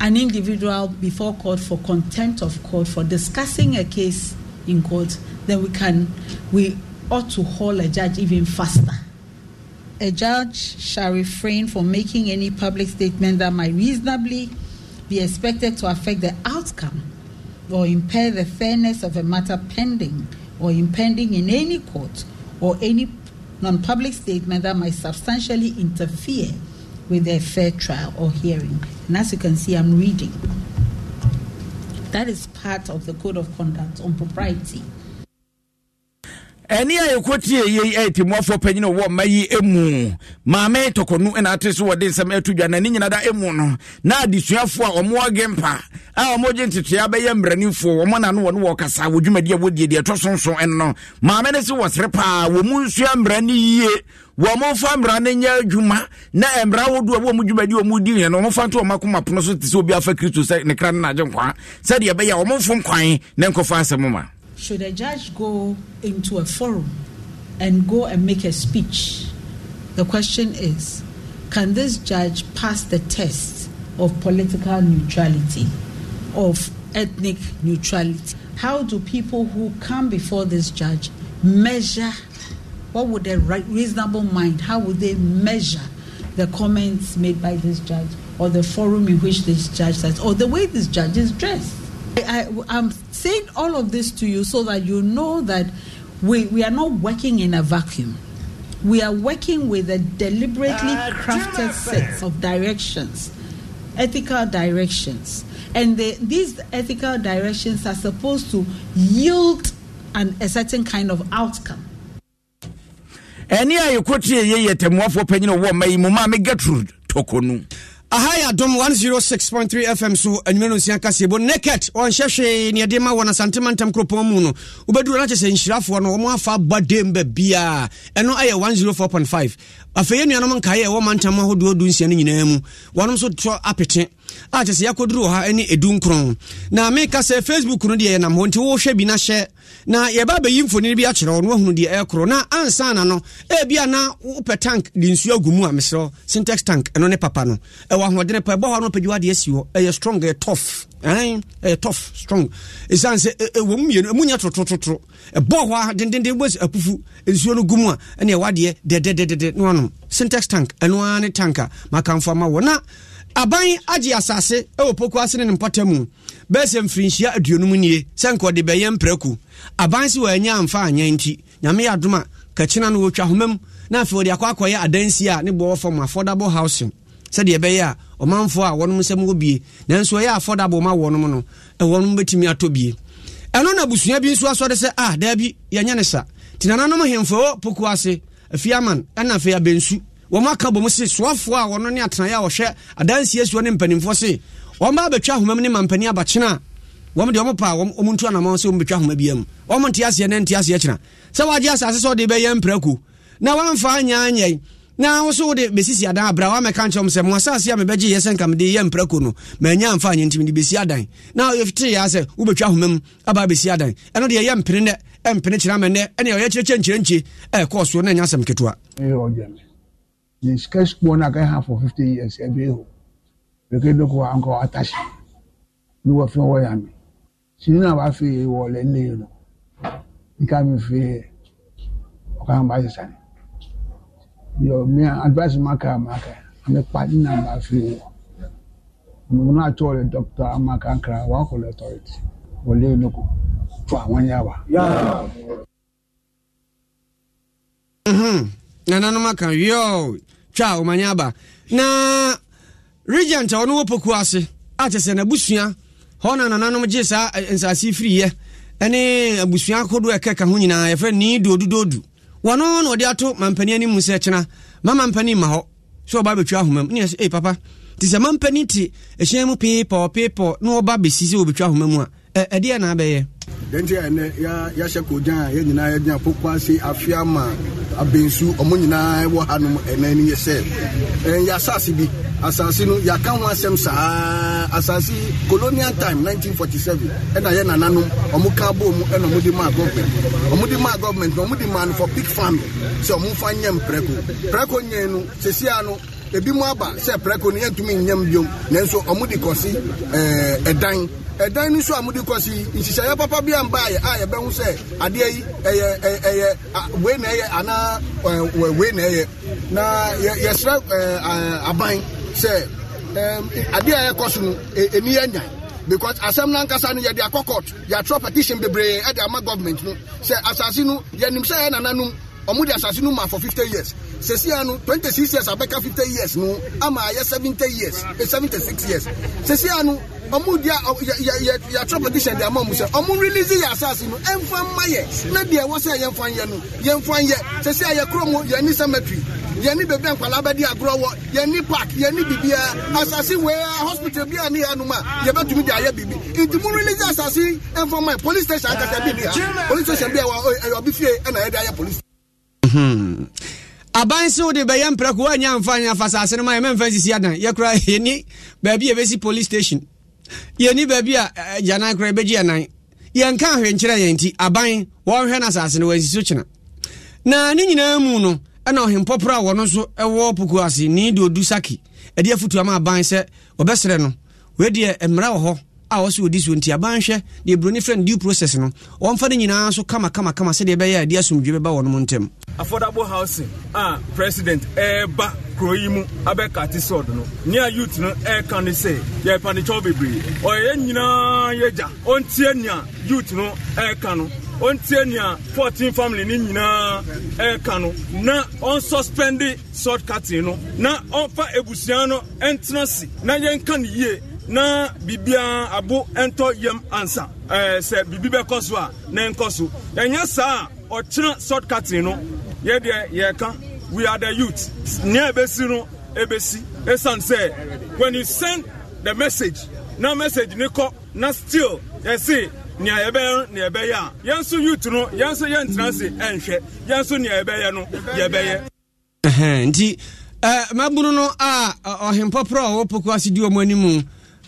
an individual before court for contempt of court for discussing a case in court, then we can we ought to haul a judge even faster. A judge shall refrain from making any public statement that might reasonably be expected to affect the outcome or impair the fairness of a matter pending or impending in any court, or any non-public statement that might substantially interfere with a fair trial or hearing. And as you can see, I'm reading. That is part of the Code of Conduct on Propriety. Any I quote ye eight more for penny or what my emu. Mamma Tokonu and artists who are then some air to Janani and other emuno. Now this year for or more gampa. Our emergency to Abayam brand for woman and one walkers. I would you media would ye dear Tossonso and no. Mamma was repa, woman swam brand ye. Woman farm running ya Juma. Now and Bravo do a woman you may do a moody and no fan to a Macuma Pronoso to be affected to say Necrana Jonqua. Said ya Baya woman from Quine, Nanko Fasa Mama. Should a judge go into a forum and go and make a speech? The question is, can this judge pass the test of political neutrality, of ethnic neutrality? How do people who come before this judge measure? What would a reasonable mind, how would they measure the comments made by this judge or the forum in which this judge says, or the way this judge is dressed? I, I'm saying all of this to you so that you know that we, we are not working in a vacuum. We are working with a deliberately crafted set of directions, ethical directions. And they, these ethical directions are supposed to yield an, a certain kind of outcome. Any I quote ye yet more for penny or what may mama get rude tokonu. Ahaya dom one oh six point three F M so enwenu nsia kase bo naked on hwehwe ne de ma wona santemantam kropon mu no ubeduru na chese nhirafo no omo afa badem ba bia eno aye one oh four point five afeye nuanom nka ye wo mantam ahodo do nsia ne nyina mu wonom so tro apete a chese yakoduru ha eni edu nkron na me kase Facebook no de ye nam ho nti wo hwe bi na hye na ye ba ba yimfoni bi a kyerɛ no ahunu de e kro na ansa na no e bia na upe tank di nsu agumu amesro syntax tank eno ne papa no e wa ho de pa bo ho no pagwa de asiwo e ye strong e tough eh e tough strong e san se e wo mmienu emunya totototo e bo ho dendenden bos apufu nsuo no gumu a na e wa de de de de no no syntax tank eno ane tanka makamfa ma wo na aban agi asase e wo poku asene ne mpatamu besem frinchia aduonum nie senko de beyem preku aban si wa anya amfa anya nti nyame adoma kachina no wotwa homam na afi wo de akwakoye adansi a ne bo form affordable housing said ye beye a omanfo a wonum sem wo bie nanso ye affordable ma wonum no e wonum betimi atobie eno na busua bi nso aso de se ah da bi yanya ne sa tinananom hemfo poku ase afiaman ana afia bensu womaka bo mose soafo a wono ne atenaya wo hwe adansi asuo ne mpanimfo se woma betwa homam ne mampani abachena wom de wom pa wom ntu anamon se wom betwa homa biam wom ntia se ne ntia se kyena se waje asase so de beye mpraku na wamfa anya anya na wo so de besisi adan abrawa meka nchom se mo asase amebeje yesen kam de ye mpraku no manya amfa anya ntimi de besi adan na yefti ya se wo betwa homam aba besi adan eno de ye mpene ne mpene kyena menne ene ye kyekye nkyenche e koso na nya asem ketwa the sketch one I can have for fifty years every home. We can look for Uncle Atashi. No one from Wyoming. She didn't have a fee or a nail. He can't be free. I can't buy his son. Your mere advice, Maka Maka. I'm a partner by free. I'm not told the doctor Maka Kra, one call authority. Or they look for one hour. Mm hmm. Nananoma kan yo twa omanyaba na regent ono wopoku ase atese na busua ho na nananom je sa nsasi free ye ene abusua kodo ekeka ho nyina ye fre ni dodododu wono na odi ato mampani ani musa kyena mama mampani ma ho so ba betwa homam ni eh papa ti se mampani ti ehyan mu people people no ba besisi obetwa homam a ade ya na beye denti ene ya ya sheko jan ye nyina ya jan poku ase afiama abensu omo nyina wo hanum enani yesel en ya asasi bi asasi no ya kan wasem sa asasi colonial time nineteen forty-seven ena ye nananum omo ka bo mu eno mudi ma government omudi ma government omudi man for pig farm so omo fa nyem preko preko nyenu sesia no ebi mu aba se preko ne ntumi nyem biom nenso omudi kosi eh edan edan ni so amudi kosi nsisaya papa bia mbaye aye be hu se ade yi eye eye we na eye ana we na eye na yesra aban se ade aye kosu eni anyan because asem na nkasa ne ye de akokot ya tro petition bebre e de ama government no se asasi no ye nim se na nanum omudi asasi no ma for fifty years sesi anu twenty-six years abeka fifty years no ama aye seventy years seventy-six years sesi anu Omudia, your trouble condition, their mom said, Omu releasing your assassin, and from Maya, maybe I was a young fine, young fine yet, to say your chromo, your new cemetery, your new bank, Alabadia, grow, your new park, your new Bibia, assassin, where hospital be near Anuma, you're about to be there, baby. In the moon release assassin, and from my police station, police station, I'll be here, and I die police. Hmm. Abanso de Bayan Prakua Yan Fanya Fasas and my men fancy Yana, Yakra, Yeni, Baby, a basic police station. Yeni Baby, Jana Crabeji and I. Yanka and Chiranti, Abain, Warren Assassin was Suchana. Na Nina Muno, and on him Popra, one also a war Pukuasi, Nido Dusaki, a dear Futuama Bain, sir, or Bessereno, where dear Emraho, I also this winter Banche, the Brunifren due process, one for the Nina, so come, come, come, said the Bayer, dear Sum Jibba on Montem. Affordable housing ah president eba kroyimu abekati sod no near youth no e kan say ye panicho bebre o ye nyina yeja ontie nia youth no e kan no ontie nia fourteen family ni nyina e kan no na on suspend shortcut no na on fa ebusian no entrance na ye kan ye na bibia abo ento yam answer eh se bibi be koso a na enkoso enya sa or china shortcut no yeah yeah yeah can we are the youth near besi no ebesi esan say when you send the message na message ni ko na still they say near ebe near ebe ya yanso youth no yanso yantra say enhwe yanso near ebe ya no ye beye eh ndi eh mabunu no a ohimpopro wo poku asidi omanimu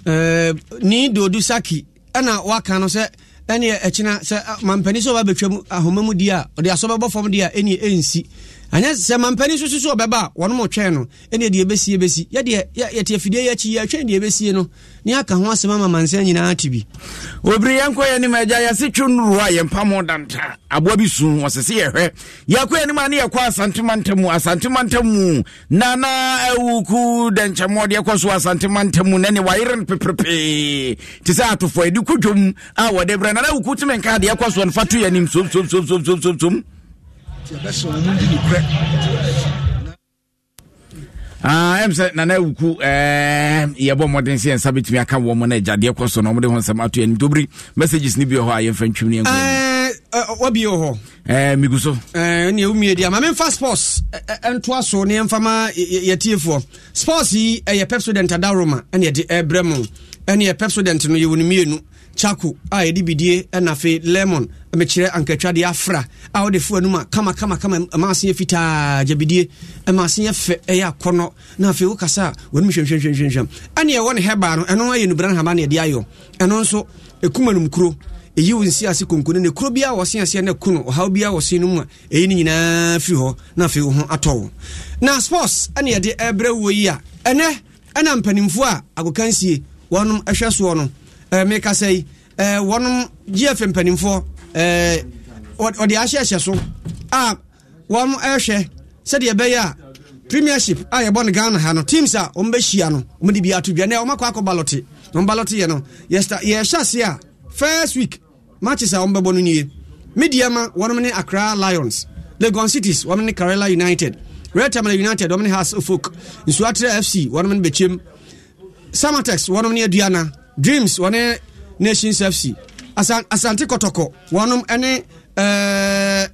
eh ni dodu saki ana waka no say any a china mampaniso babetwam ahomam dia odi asobebo fom dia eni ensi anya se mampaniso susu beba wono mo twen no eni de ebesie besi ye de ye te afidie ye chi ye twen de ebesie no ni aka ho asema mamanse nyina atibi obri yanko ye ni maja ye se twunruwa ye mpamodanta aboa bi sun wosese ye hwe yakwa ye ni ma na ye kwa asantemantamu asantemantamu nana awuku denchemode ye kwaso asantemantamu na ne wairen pepepe ti sa atofo edi kudwom a wodebra nana awuku ti menka de ye kwaso nfatu ye nim som som som som som som Ah, I'm saying, Nana Uku, eh, Yabo Modensi and Sabitmi, I can't woman, Jadia Cosso, no one some out and Dubri. Messages Nibio High and French Union. Eh, Wabio, eh, Miguso, eh, New Media, my main fast sports, and Twasso, Niam Fama, your tier four. Sportsy, a Pepsodent Adaroma, and yet Bremon, and your Pepsodent, no, you will immune. Chaku, I D B D, and Afe, Lemon, a mature and Catradi Afra, out the Fuanuma, Kama, Kama, Kama, Marcia Fita, Jabidi, and Marcia Fea Corno, Nafio Casa, when Mission Shenzhen, and your one Hebano, and only in Branhamania Diayo, and also a Kumanum crew, a you in Siasikun, and the Krobia was Siena Kuno, Hobia was Sinuma, any in a few, Nafio at all. Now, sports, and yet the Ebrewea, and eh, and I'm Penimfua, I can see one a shaswano. Uh, make us say uh, one G F M penning for uh, what or the Asha so ah one Asha said the Abaya Premiership. I born Ghana Hano teams are on Beshiano, Mudibia to Biana or Macaco Balotti, on Balottiano. Yes, Yashasia first week matches are on Baboni, Midiama, one minute Accra Lions, Legon Cities, one minute Karela United, Red Tamale United, one minute House of Folk, Swatra F C, one minute Bechim, Samatex, one minute Diana. Dreams one Nations F C Asan Asante Kotoko one any uh,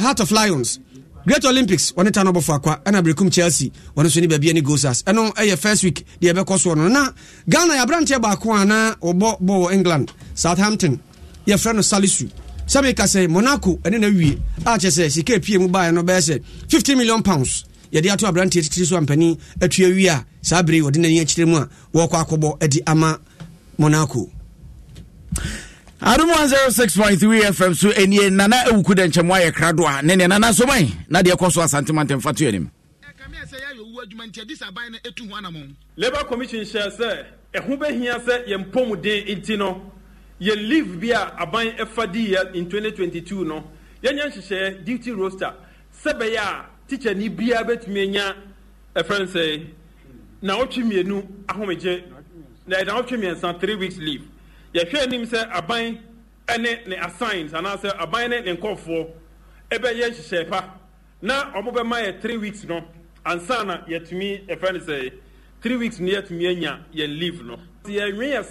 Heart of Lions Great Olympics one Tanobo Fakwa and Abrikum Chelsea one Sunni Baby any goes as and on a first week the Abekos one na Ghana ya branch Bakwana or Bo Bo England Southampton your friend of Salisu Sameka say Monaco and then we Arches he kept P M by no base fifty million pounds. Yadi atu abranti etikisi so ampani atua wia sabri wodi na nyachiremu a wo kwa akobo edi ama Monaco Adam one oh six point three F M so eni nana ewukuda nchemwa ye kradoa nene nana soman na de ekoso asantemanten fatu enim Ekamia se ya yowu adwumanti edi saban na etu ho anamon Labor Commission share se ehu behia se ye mpomuden enti no ye leave bia aban efadi ye in twenty twenty-two no ye nyan hihye duty roster sebe ya teacher ni bia betumi nya e friend say na otwemienu ahomeje na da otwemiensan three weeks leave ye hwe nim say aban ene ne assigns ana say aban ne nkofo ebe ye hyepa na omobe ma ye three weeks no ansana yetumi e friend say three weeks ni yetumi nya ye leave no twenty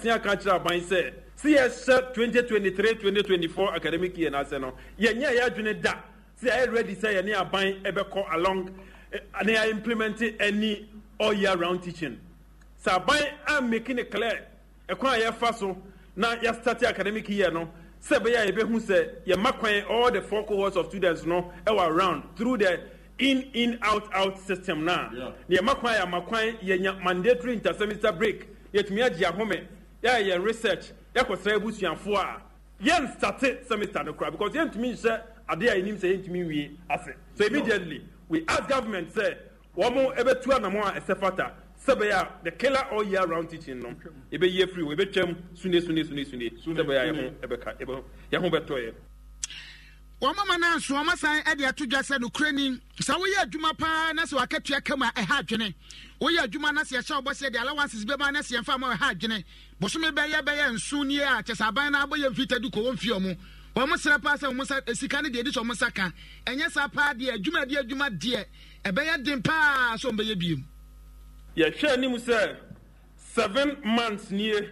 twenty-three twenty twenty-four academic year na se no ye nya ya dwene da se I ready say ye aban ebeko along and I implement any all year round teaching so aban am making it clear e kwa ye fa so na ye start academic year no se be ya ye be hu se ye makwan all the four cohorts of students no e were round through the in in out out system na ye makwan ya makwan ye mandatory inter-semester break yet me agia home yeah, yeah, research. Yeah, because I was young for. Yeah, started semester no crap because yeah, to me say, I dare him say to me we ask. So immediately we ask government say, one more every two and a more estafata. Sebeya the killer all year round teaching no. Ebe year free we be chem sune sune sune sune. Sebeya ehun ebeka ebe ehun betoye. Wama mana so wama san e de atodwa se no krani sa wo ye adwuma pa na se waketua kama e ha adwene wo ye adwuma na se ye sha obose de allowances be ma na se ye fa ma ha adwene bosome be ye be ye nsu nie a chesaban na aboye mfita du ko wo mfio mu wo mo sra pa se wo mo sika ne de de so mo saka enye sa pa de adwuma de adwuma de e be ye den pa so be ye biem ye hwe ni mu se seven months nie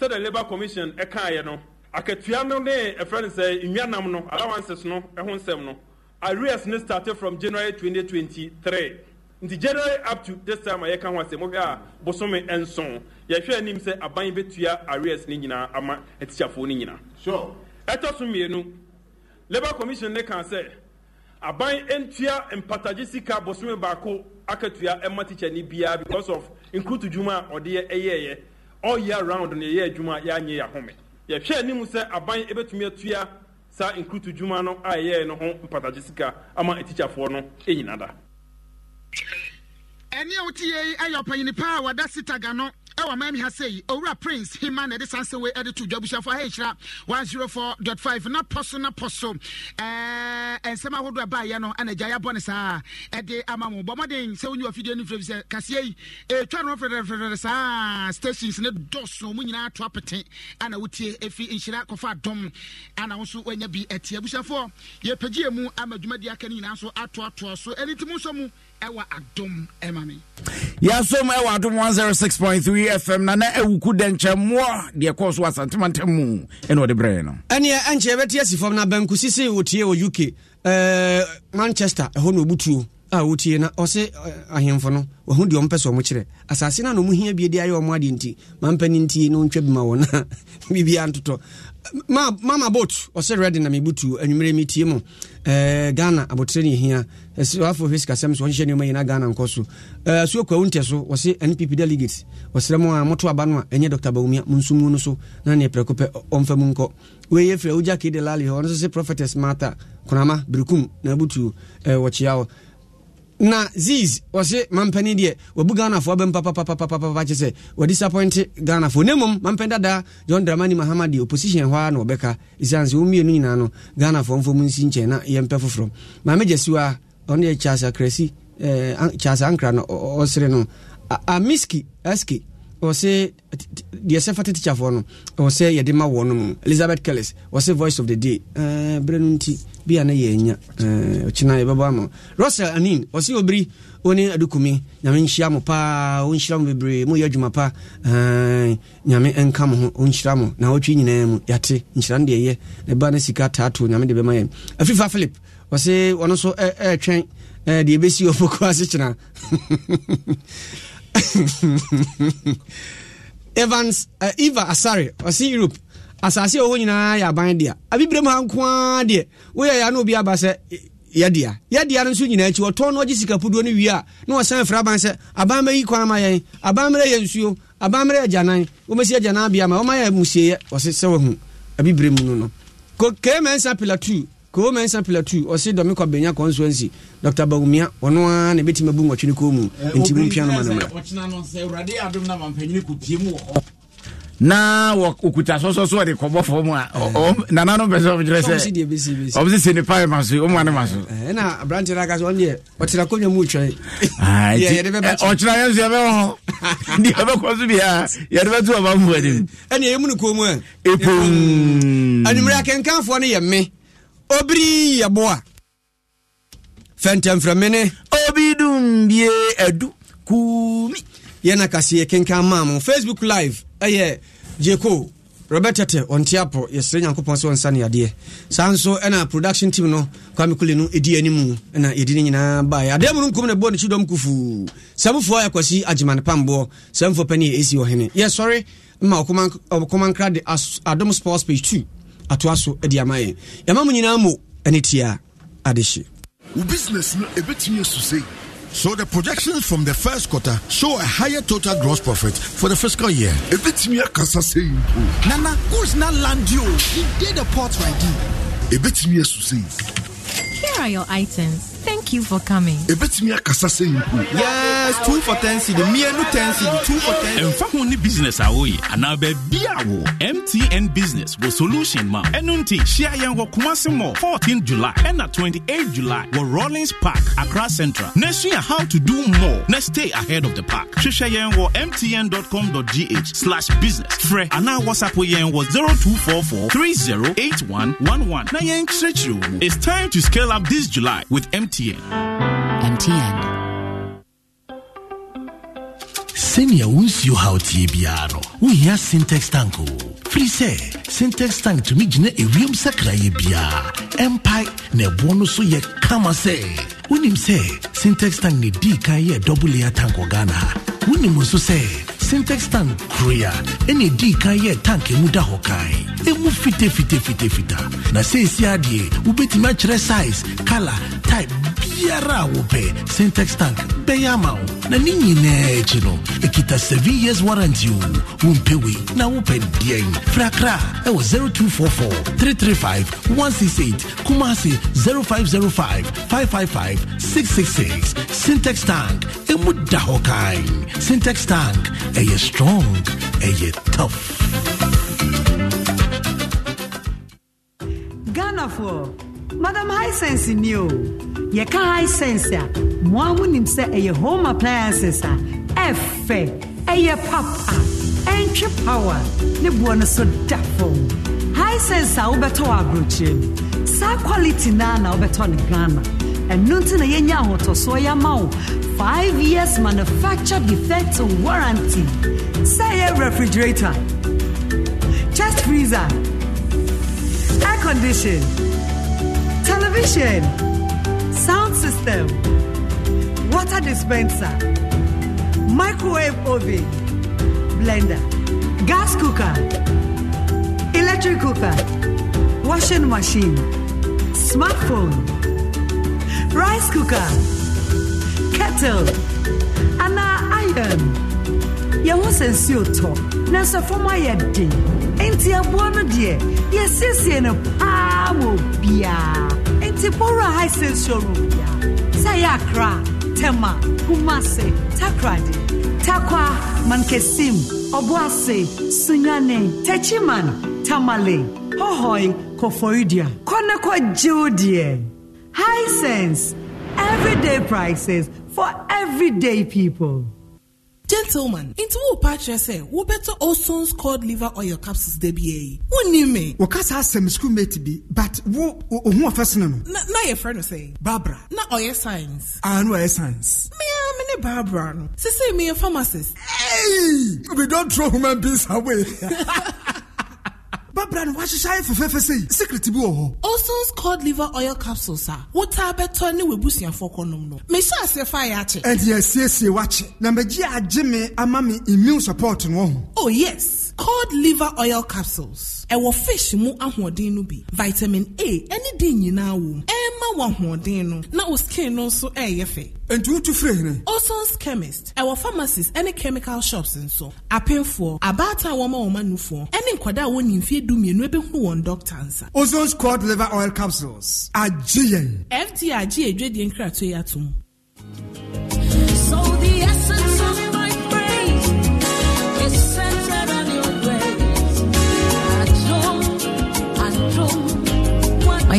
said the Labour Commission e kan ye no Aketua no ne a friend say nyanam no allowances no ehonsem no arrears ne started from January twenty twenty-three nti January up to this time I can wase mo hwa bosome enson ye hwe anim say aban betua arrears ne nyina ama etichafo ne nyina sure etoso mienu Labour Commission ne kan say aban entua empataje sika bosome baako aketua ema teacher ni bia because of include juma or the eyeye all year round ne ye juma ya nye ya home ye hwe ni mu se aban ebetumi atua sa include juma no aye no ho mpataje sika ama etichafo no enyinada eni otiye ayopanyini pa wada sitaga no ewa mami ha sei owura prince himan edi sansewe edi to jobusha for hira one oh four point five na poso na poso eh ensema hodo ba ye no anaja ya bone sa edi amamu bomoden se onyi ofide ni frevise kasei etwa no frevise sa stations ne doso mu nyina to apete ana wotie efi hira kofa dom ana wonso wanya bi etia busha for ye pagye mu amadwuma dia kan nyina so ato ato so enitimu so mu ewa adom emami yasom ewa adom one oh six point three F M na na ewuku denche mo de course wa santemantemu eno de brain no ene enche beti asifom na banku sisi wotie wo U K eh Manchester eho no butuo a wotie na ose ahemfo no wo hu de ompeso mo kire asase na no mu hia biedi ayo mo ade nti mampani nti no ntwa bima wona bibia ntoto ma mama boat ose ready na me butuo anwumere mitie mo eh Ghana abotre ni hia esiwafo fiska semso onhye ni mayina Ghana nkoso eh so kwa unteso wose N P P delegate osremo a moto aba no a enye Doctor Bawumia munsumu no so na ne prekope omfamu nko we ye fre uja kide lali ho no se prophetess Martha Konama Birkum na butu eh wochiao na ziz wose mampani de wabu Ghana fo abem papa papa papa papa chese we disappoint Ghana fo nemum mampenda da John Dramani Mahamadi opposition hwa na obeka isanse umienu nyina no Ghana fo mfo munsi nche na yempe foforo ma mejesiwa on the Chasa Cressy, eh, Chasa Ankra, no, or Sereno, a Miski, Aski, or say the Sefati teacher for no, or say Yadima Wonum, Elizabeth Kellis, or say voice of the day, er, Brenunti, Bianayena, er, China Babamo, Rosa Anin, or see Obri, Oni Adukumi, Yamin Shiamo Pa, Unshram Vibri, Muyajuma Pa, Yami and Kamu, Unshramo, Naochi name, Yate, Inshandia, the Banesika Tatu, Yamid Bemayan, a Fifa Philip. Wase wono so eh eh twen eh de besi ofoko asichina Evans uh, Eva Asare wase Europe asase owo nyina ya ban dia abibrem hankoa dia we ya na obi abase ya dia ya dia no so nyina achi oto no gisika pudo no wi a na wasan fra ban se aban mayi kwan mayen aban mra ya nsuo aban mra ya janan wo mesi ya janan bia ma wo maye musiye wase se wo hu abibrem no no ko kemensa pilatu ko men sample two o se domi ko benya constituency Doctor Bawumia ono a na beti mabu nwatwe ko mu ntimu piano manamra na okuta so so so de ko bofo mu a na na no beso bjere se obisi se ne pa maso o mu ana maso na branch ra kaso onye o tira ko nyamu twa ah ye de be ba o tira ye se be ho ndi e be ko so bia ye de be tu ba mu ade ene ye mu ko mu a epum animra kenkan fo ne ye me Obri yaboa Fentem Framene Obidum bie edu kumi Yena kasi yekenka mamu Facebook live Aye, Jeko, Roberta on Tiapo, yes, Yanko so and Sanya dear. Sanso and a production team no, Kamikulino, Edi anymore, and I didn't buy a demon come aboard the Chudom Kufu. Some for Aquasi, Ajiman Pambo, some for Penny, A C or Henny. Yes, sorry, Malcoman of Common Crad as Adam Sports page two, Atuaso, Ediamae, Yamamunamo, and Itia Adishi. Business no a bit news to say. So the projections from the first quarter show a higher total gross profit for the fiscal year. If it's me, I can't say. Nana, who's not land you? He did a port right here. If it's me, I say. Here are your items. Thank you for coming. A bit me a casa say. Yes, two for ten cedi, me and ten cedi, two for ten. And for only business away, and now be biawo. M T N Business with solution ma. Enunti share yango kumase mo. fourteenth July and at twenty-eighth July we Rollins Park, Accra Central. Next year how to do more. Next stay ahead of the park. Share yango m t n dot com dot g h slash business. Fre and now WhatsApp we yango zero two four four three zero eight one one one. Na yan stretch you. It's time to scale up this July with M T N. M T N. Senior who's you how T B R. We hear Syntex Tanko. Free say Syntex Tank to me Jine a real sacra yebia. Empire ne bonus so ye kama say. When him say Syntex Tank ne D can ye double layer tank or Ghana. When him also say Syntex Tank Korea any D can ye tank in Muda Hokai. Emu fite fite fite fita. Na say siadie ubeti match size, color, type, biara upe. Syntex Tank beyama o. Na nini ne chino. Ekita seven years warranty o. Umpewe na upe dien. Frakra. Ewo zero two four four three three five one six eight. Kumasi zero five zero five five five five six six six. Syntex Tank. Emu dahokai. Syntex Tank. Eye strong. Eye tough. Madam High Sense new. Ye ka High Sense a mo ahunim se eye home appliances a F eye papa entry power ne buono so dafo High Sense a obeto abrochi sa quality na na obeto ne Ghana enu nti na ye nya hotoso ya mawo five years manufacture defect warranty say a refrigerator chest freezer air condition, television, sound system, water dispenser, microwave oven, blender, gas cooker, electric cooker, washing machine, smartphone, rice cooker, kettle, and iron. You won't sense your talk. Now, so for my day, ain't you one dear? Yes, yes, yes, I will be a it's a poor high sense showroom. Sayakra, Tema, Kumase, Takradi, Takwa, Mankesim, Obuase, Sunyane, Techiman, Tamale, Hohoi, Kofoidia, Konakwa Jodie. High Sense, everyday prices for everyday people. Gentlemen, into who patches say who better Oson's cod liver or your capsules D B A? Who knew me? What cast has some schoolmate be, but who who are first no? Na na your friend say Barbara. Na oil science. Ah no oil science. Me a mene Barbara no. Say say me a pharmacist. Hey, we don't throw human beings away. Brand what should I for F F C? Secretary Buo. Oson's cod liver oil capsules, sir. What are better new with Bussian for Conomno? Miss us a fire. And yes, yes, you watch. Nambagia Jimmy, a mammy immune support. Oh, yes. Cod liver oil capsules. A e fish mu ahwadinu be. Vitamin A, any din in our womb. Emma one hordino. Now skin also a fe. And two to free. Oson's chemist. Our e pharmacists, any chemical shops and so. A pin for a batter woman woman for. And in Quada won't infeed. Ozon's cod liver oil capsules are G N. F T R G A Dredian Kratoyatum. So the essence of my praise is centered on your grace. I draw, I draw. My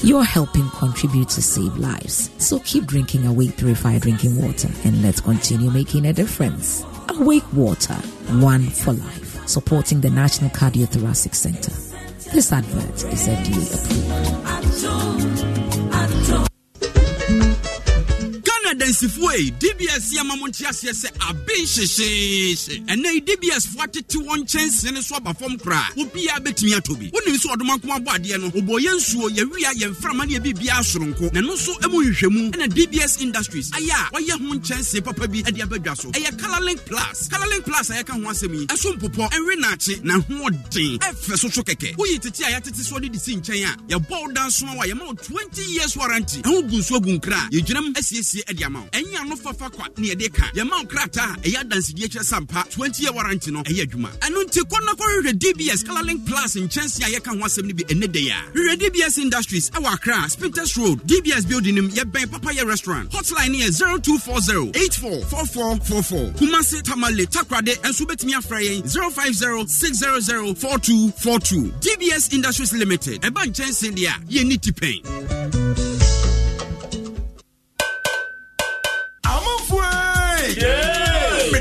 You're helping contribute to save lives. So keep drinking Awake Purified Drinking Water and let's continue making a difference. Awake Water, one for life. Supporting the National Cardiothoracic Center. This advert is F D A approved. Densive way D B S Yamamontias yes a bish and nay D B S forty two one chance and a swab from cra will be a bit me to be one is what Makwadiano Uboyensu Yavia Yen Framania Bibia Sronko and also Emuishemu and a D B S Industries Aya why Yamun chance papa be at the Abegaso Aya Colorlink Plus Colorlink Plus I can once me and some popo and Renachi na what day F social cake who it is what it is in China your ball dance more twenty years warranty and who goes cra you jam S C C amount any ano fafa kwa ne ye de ka ye ma krata e ya dance die hwe sampa twenty year warranty no e ya dwuma anu nti konna ko hwe D B S Colorlink Plus in Chelsea ye ka ho asem ne bi enede ya hwe D B S Industries e wa Accra Spinters Road D B S building nim ye ben papa ye restaurant hotline ye zero two four zero eight four four four four four Kumasi Tamale Takrade enso betimi afra ye zero five zero six zero zero four two four two D B S Industries Limited e ba Chelsea dia ye ni tipen. Mm.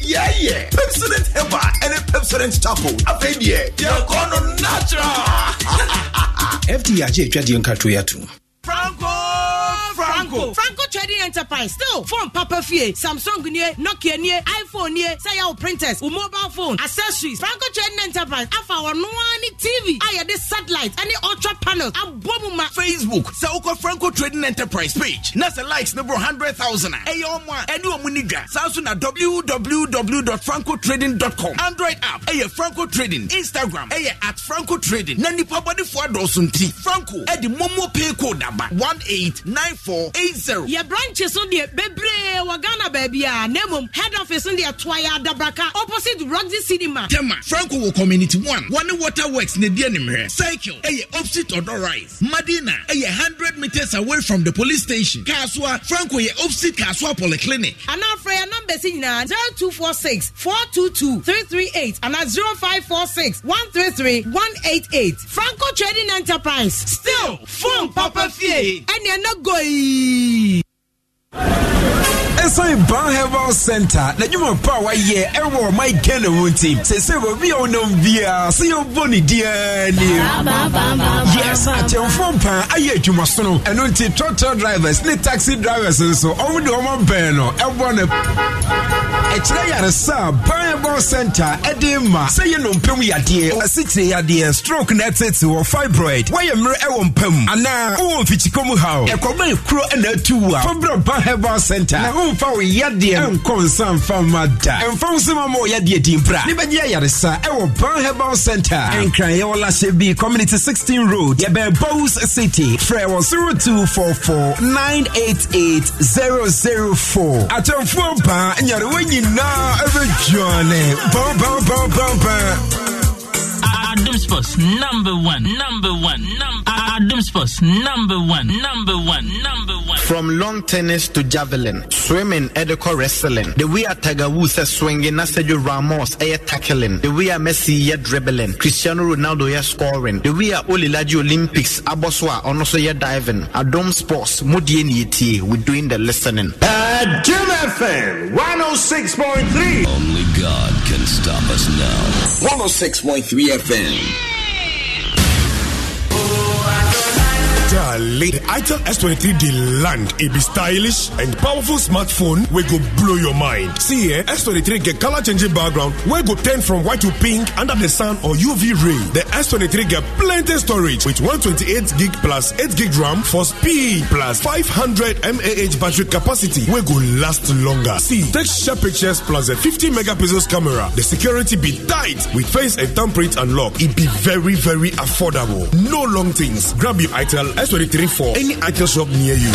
Yeah, yeah. Pepsodent Heba and a Pepsodent Chapel. I paid yeah. You're gonna natural. F D I J Trading Katriyatu. Franco, Franco, Franco Trading Enterprise. Still, phone Papa Fie, Samsung near, Nokia near, iPhone near, Sayo printers, or mobile phone, accessories. Franco Trading Enterprise. Alpha our no any T V. I had the satellite, any ultra panels, and Bobuma. Facebook. Saoko Franco Trading Enterprise page. Nasa likes number hundred thousand. Ayoma and Muniga. Samsung at w w w dot franco trading dot com. Android app. Aye Franco Trading. Instagram. Aye at Franco Trading. Nani Papa de Fwadosunti. Franco. At the Momo Pay Code number. one eight nine four eight zero. Your branches on the Bebre Wagana baby Nemum head office on the Twaya Dabraka opposite Roxy Cinema. Tema Franco will community one. One water works near the enemy. Cycle a opposite Odorais. Madina a hundred meters away from the police station. Kaswa Franco a opposite Kaswa Polyclinic. And our prayer number signal zero two four six four two two three three eight and at zero five four six one three three one eight eight. Franco Trading Enterprise. Still phone Papa Fie. And you're not going. So in Ban Herbal Center, na you want power here. Everyone might get a wound team. Say, say, we'll be on them via. See your bonny dear. Yes, at your phone pan, I hear you must know. And until tractor drivers, the taxi drivers, and so on the woman panel, everyone. A try at a sub, Ban Herbal Center, Edema, say, you know, Pum Yadia, or sixty Yadia, stroke net sets or fibroid. Why am I on Pum? And now, oh, Fichikomu how? A common crow and a two. From Ban Herbal Center. Fow Yadia and Consan Famada and Fonsamo Yadia Dimpra, Nibadia Yarisa, our Ban Herbal Center, and Crayola Shebi Community sixteen Road, Yabe Bows City, Frewo zero two four four nine eight eight zero zero four. At your phone bar, and you're winning now every journey. Bum, bum, bum, bum, bum. Adum Sports number one, number one, number Adum Sports number one, number one, number one. From long tennis to javelin, swimming, Edeko wrestling. The way a Tiger Woods is swinging, Sergio Ramos is tackling. The way a Messi is dribbling, Cristiano Ronaldo is scoring. The way a Olilaji Olympics, Aboswa also is diving. Adum Sports, Mudien Yeti, we're doing the listening. Adum F M one oh six point three. Only God can stop us now. one oh six point three F M. Oh, I Jolly. The Itel S twenty-three Deland. It be stylish and powerful smartphone. We go blow your mind. See here, S twenty-three get color changing background. We go turn from white to pink under the sun or U V ray. The S twenty-three get plenty storage with one twenty-eight gig plus eight gig RAM for speed plus five hundred milliamp hour battery capacity. We go last longer. See, take sharp pictures plus a fifty megapixels camera. The security be tight with face and thumbprint unlock. It be very, very affordable. No long things. Grab your Itel S twenty-three for any Itel shop near you.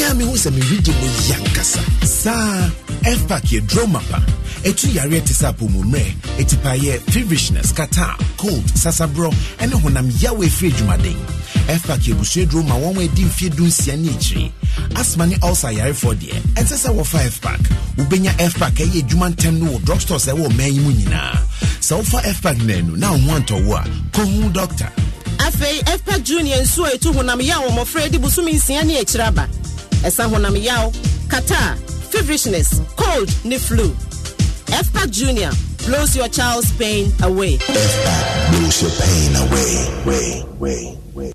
Miami was a medium Yankasa. Sa F pack your drum mapper. A two yare tisapumre, a tipaye, feverishness, kata, cold, sasabro, and a honam Yahweh Fredjumading. F pack your bush drum, a one way dim fidun sianichi. As many also yare for dear, and sasa wa five pack. Ubenya F pack a juman temno, drugstores a woman munina. So for F pack nenu, now want to wa, Kohu doctor. Afe F pack junior and so to honam Yahweh Freddy Busumi siani echraba. Esa honam yaw, kata, feverishness, cold, ni flu. F PAC Junior blows your child's pain away. F PAC blows your pain away. Way, way, way.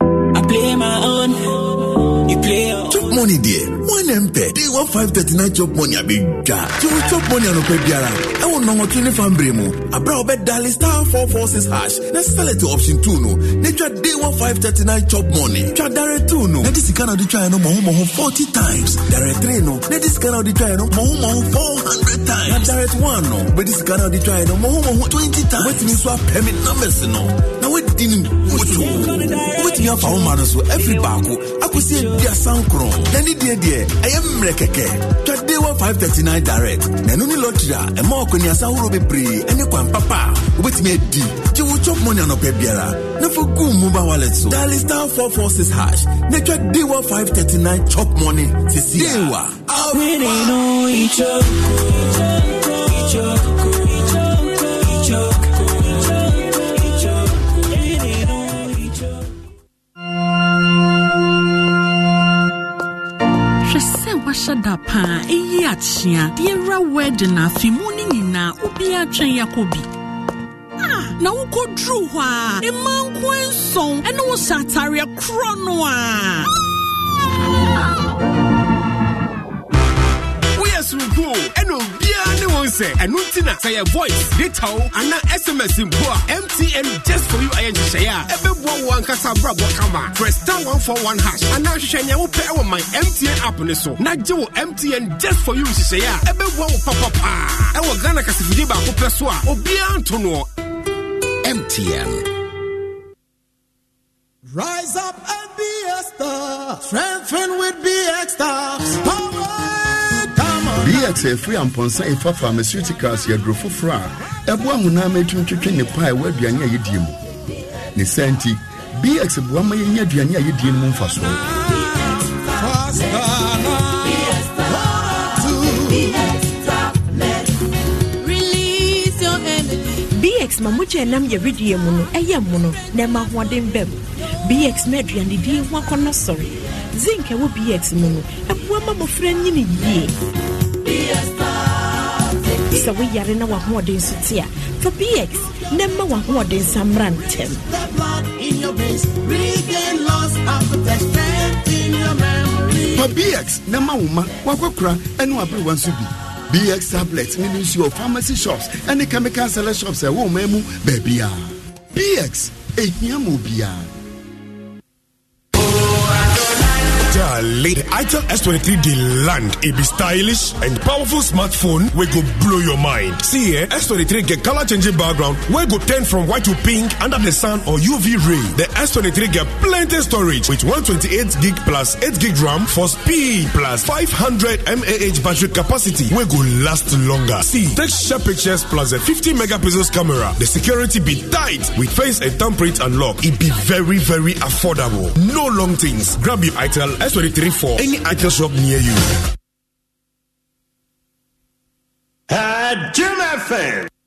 I play my own. You play your own. Chop money there. One M P. They want five thirty-nine chop money. I be jacked. You chop money and pay biara. I want no more twenty fan bremo. I brought bet daily star four four six hash. Let's sell it to option two no. They try day one five thirty-nine chop money. Try direct two no. Now this can out try no more more forty times. Direct three no. Now this can out try no more more four hundred times. Now direct one no. But this can out try no more more twenty times. What means swap permit numbers no. Now what didn't what you? What you have found man so every bank I could see their sound crown. Any day there, I am Rekeke. Try day one five thirty nine direct. Nanuni lottery, a more Kenya Sauro be pre, and you can papa. Wait me D. You will chop money on a pebiera. Never go mobile wallet so. Dial star four four six hash. Next day one five thirty nine chop money. Sisi. Dewa. Out. We know each other. Each other. Shadapa, Eyachia, Dira Wedding, Fimuni, na Ubia Chayakobi. Ah, now go drew her, a man queen song, and no satire chronoa. We are so cool, and no beer, no one say, and Nutina say a voice, detail, and an S M S in Boa, M T N just for you, I share. One Casabra Wakama, press down one for one hash, and now Shania will pay on my M T N app on so. Najo M T N just for you, she say, Ebe Wow Papa, I will Gana Casiba, Opeswa, Obian Tono M T N. Rise up and be a star, strengthen with B X stars. Power, come on. B X free and Ponsa and pharmaceuticals, your Drufu Fra, Ebuan Muname to train the pie where Biania Yidim. Nisenti B X buama yenya aduane a yedie no mfaso B X mamuche nam ye redie mu no eye mu no na ma hoden bem B X meduane die ho akono sori zinke wo B X mu no ebuama mofran nyini yie so we are in our modern city for B X number one modern samrantem the blood in your veins regain loss after the strength in your memory for B X number one wakokra and wabri wansu bi B X tablets ministry of pharmacy shops and the chemical seller shops e wo memu baby B X ehia mo bia. The Itel S twenty-three Deland. It be stylish and powerful smartphone. We go blow your mind. See here, S twenty-three get color changing background. We go turn from white to pink under the sun or U V ray. The S twenty-three get plenty storage with one twenty-eight gig plus eight gig RAM for speed plus five hundred milliamp hour battery capacity. We go last longer. See, take sharp pictures plus a fifty megapixels camera. The security be tight with face and thumbprint unlock. It be very, very affordable. No long things. Grab your Itel S twenty-three. S twenty-three four any Itel shop near you. At Jim F M.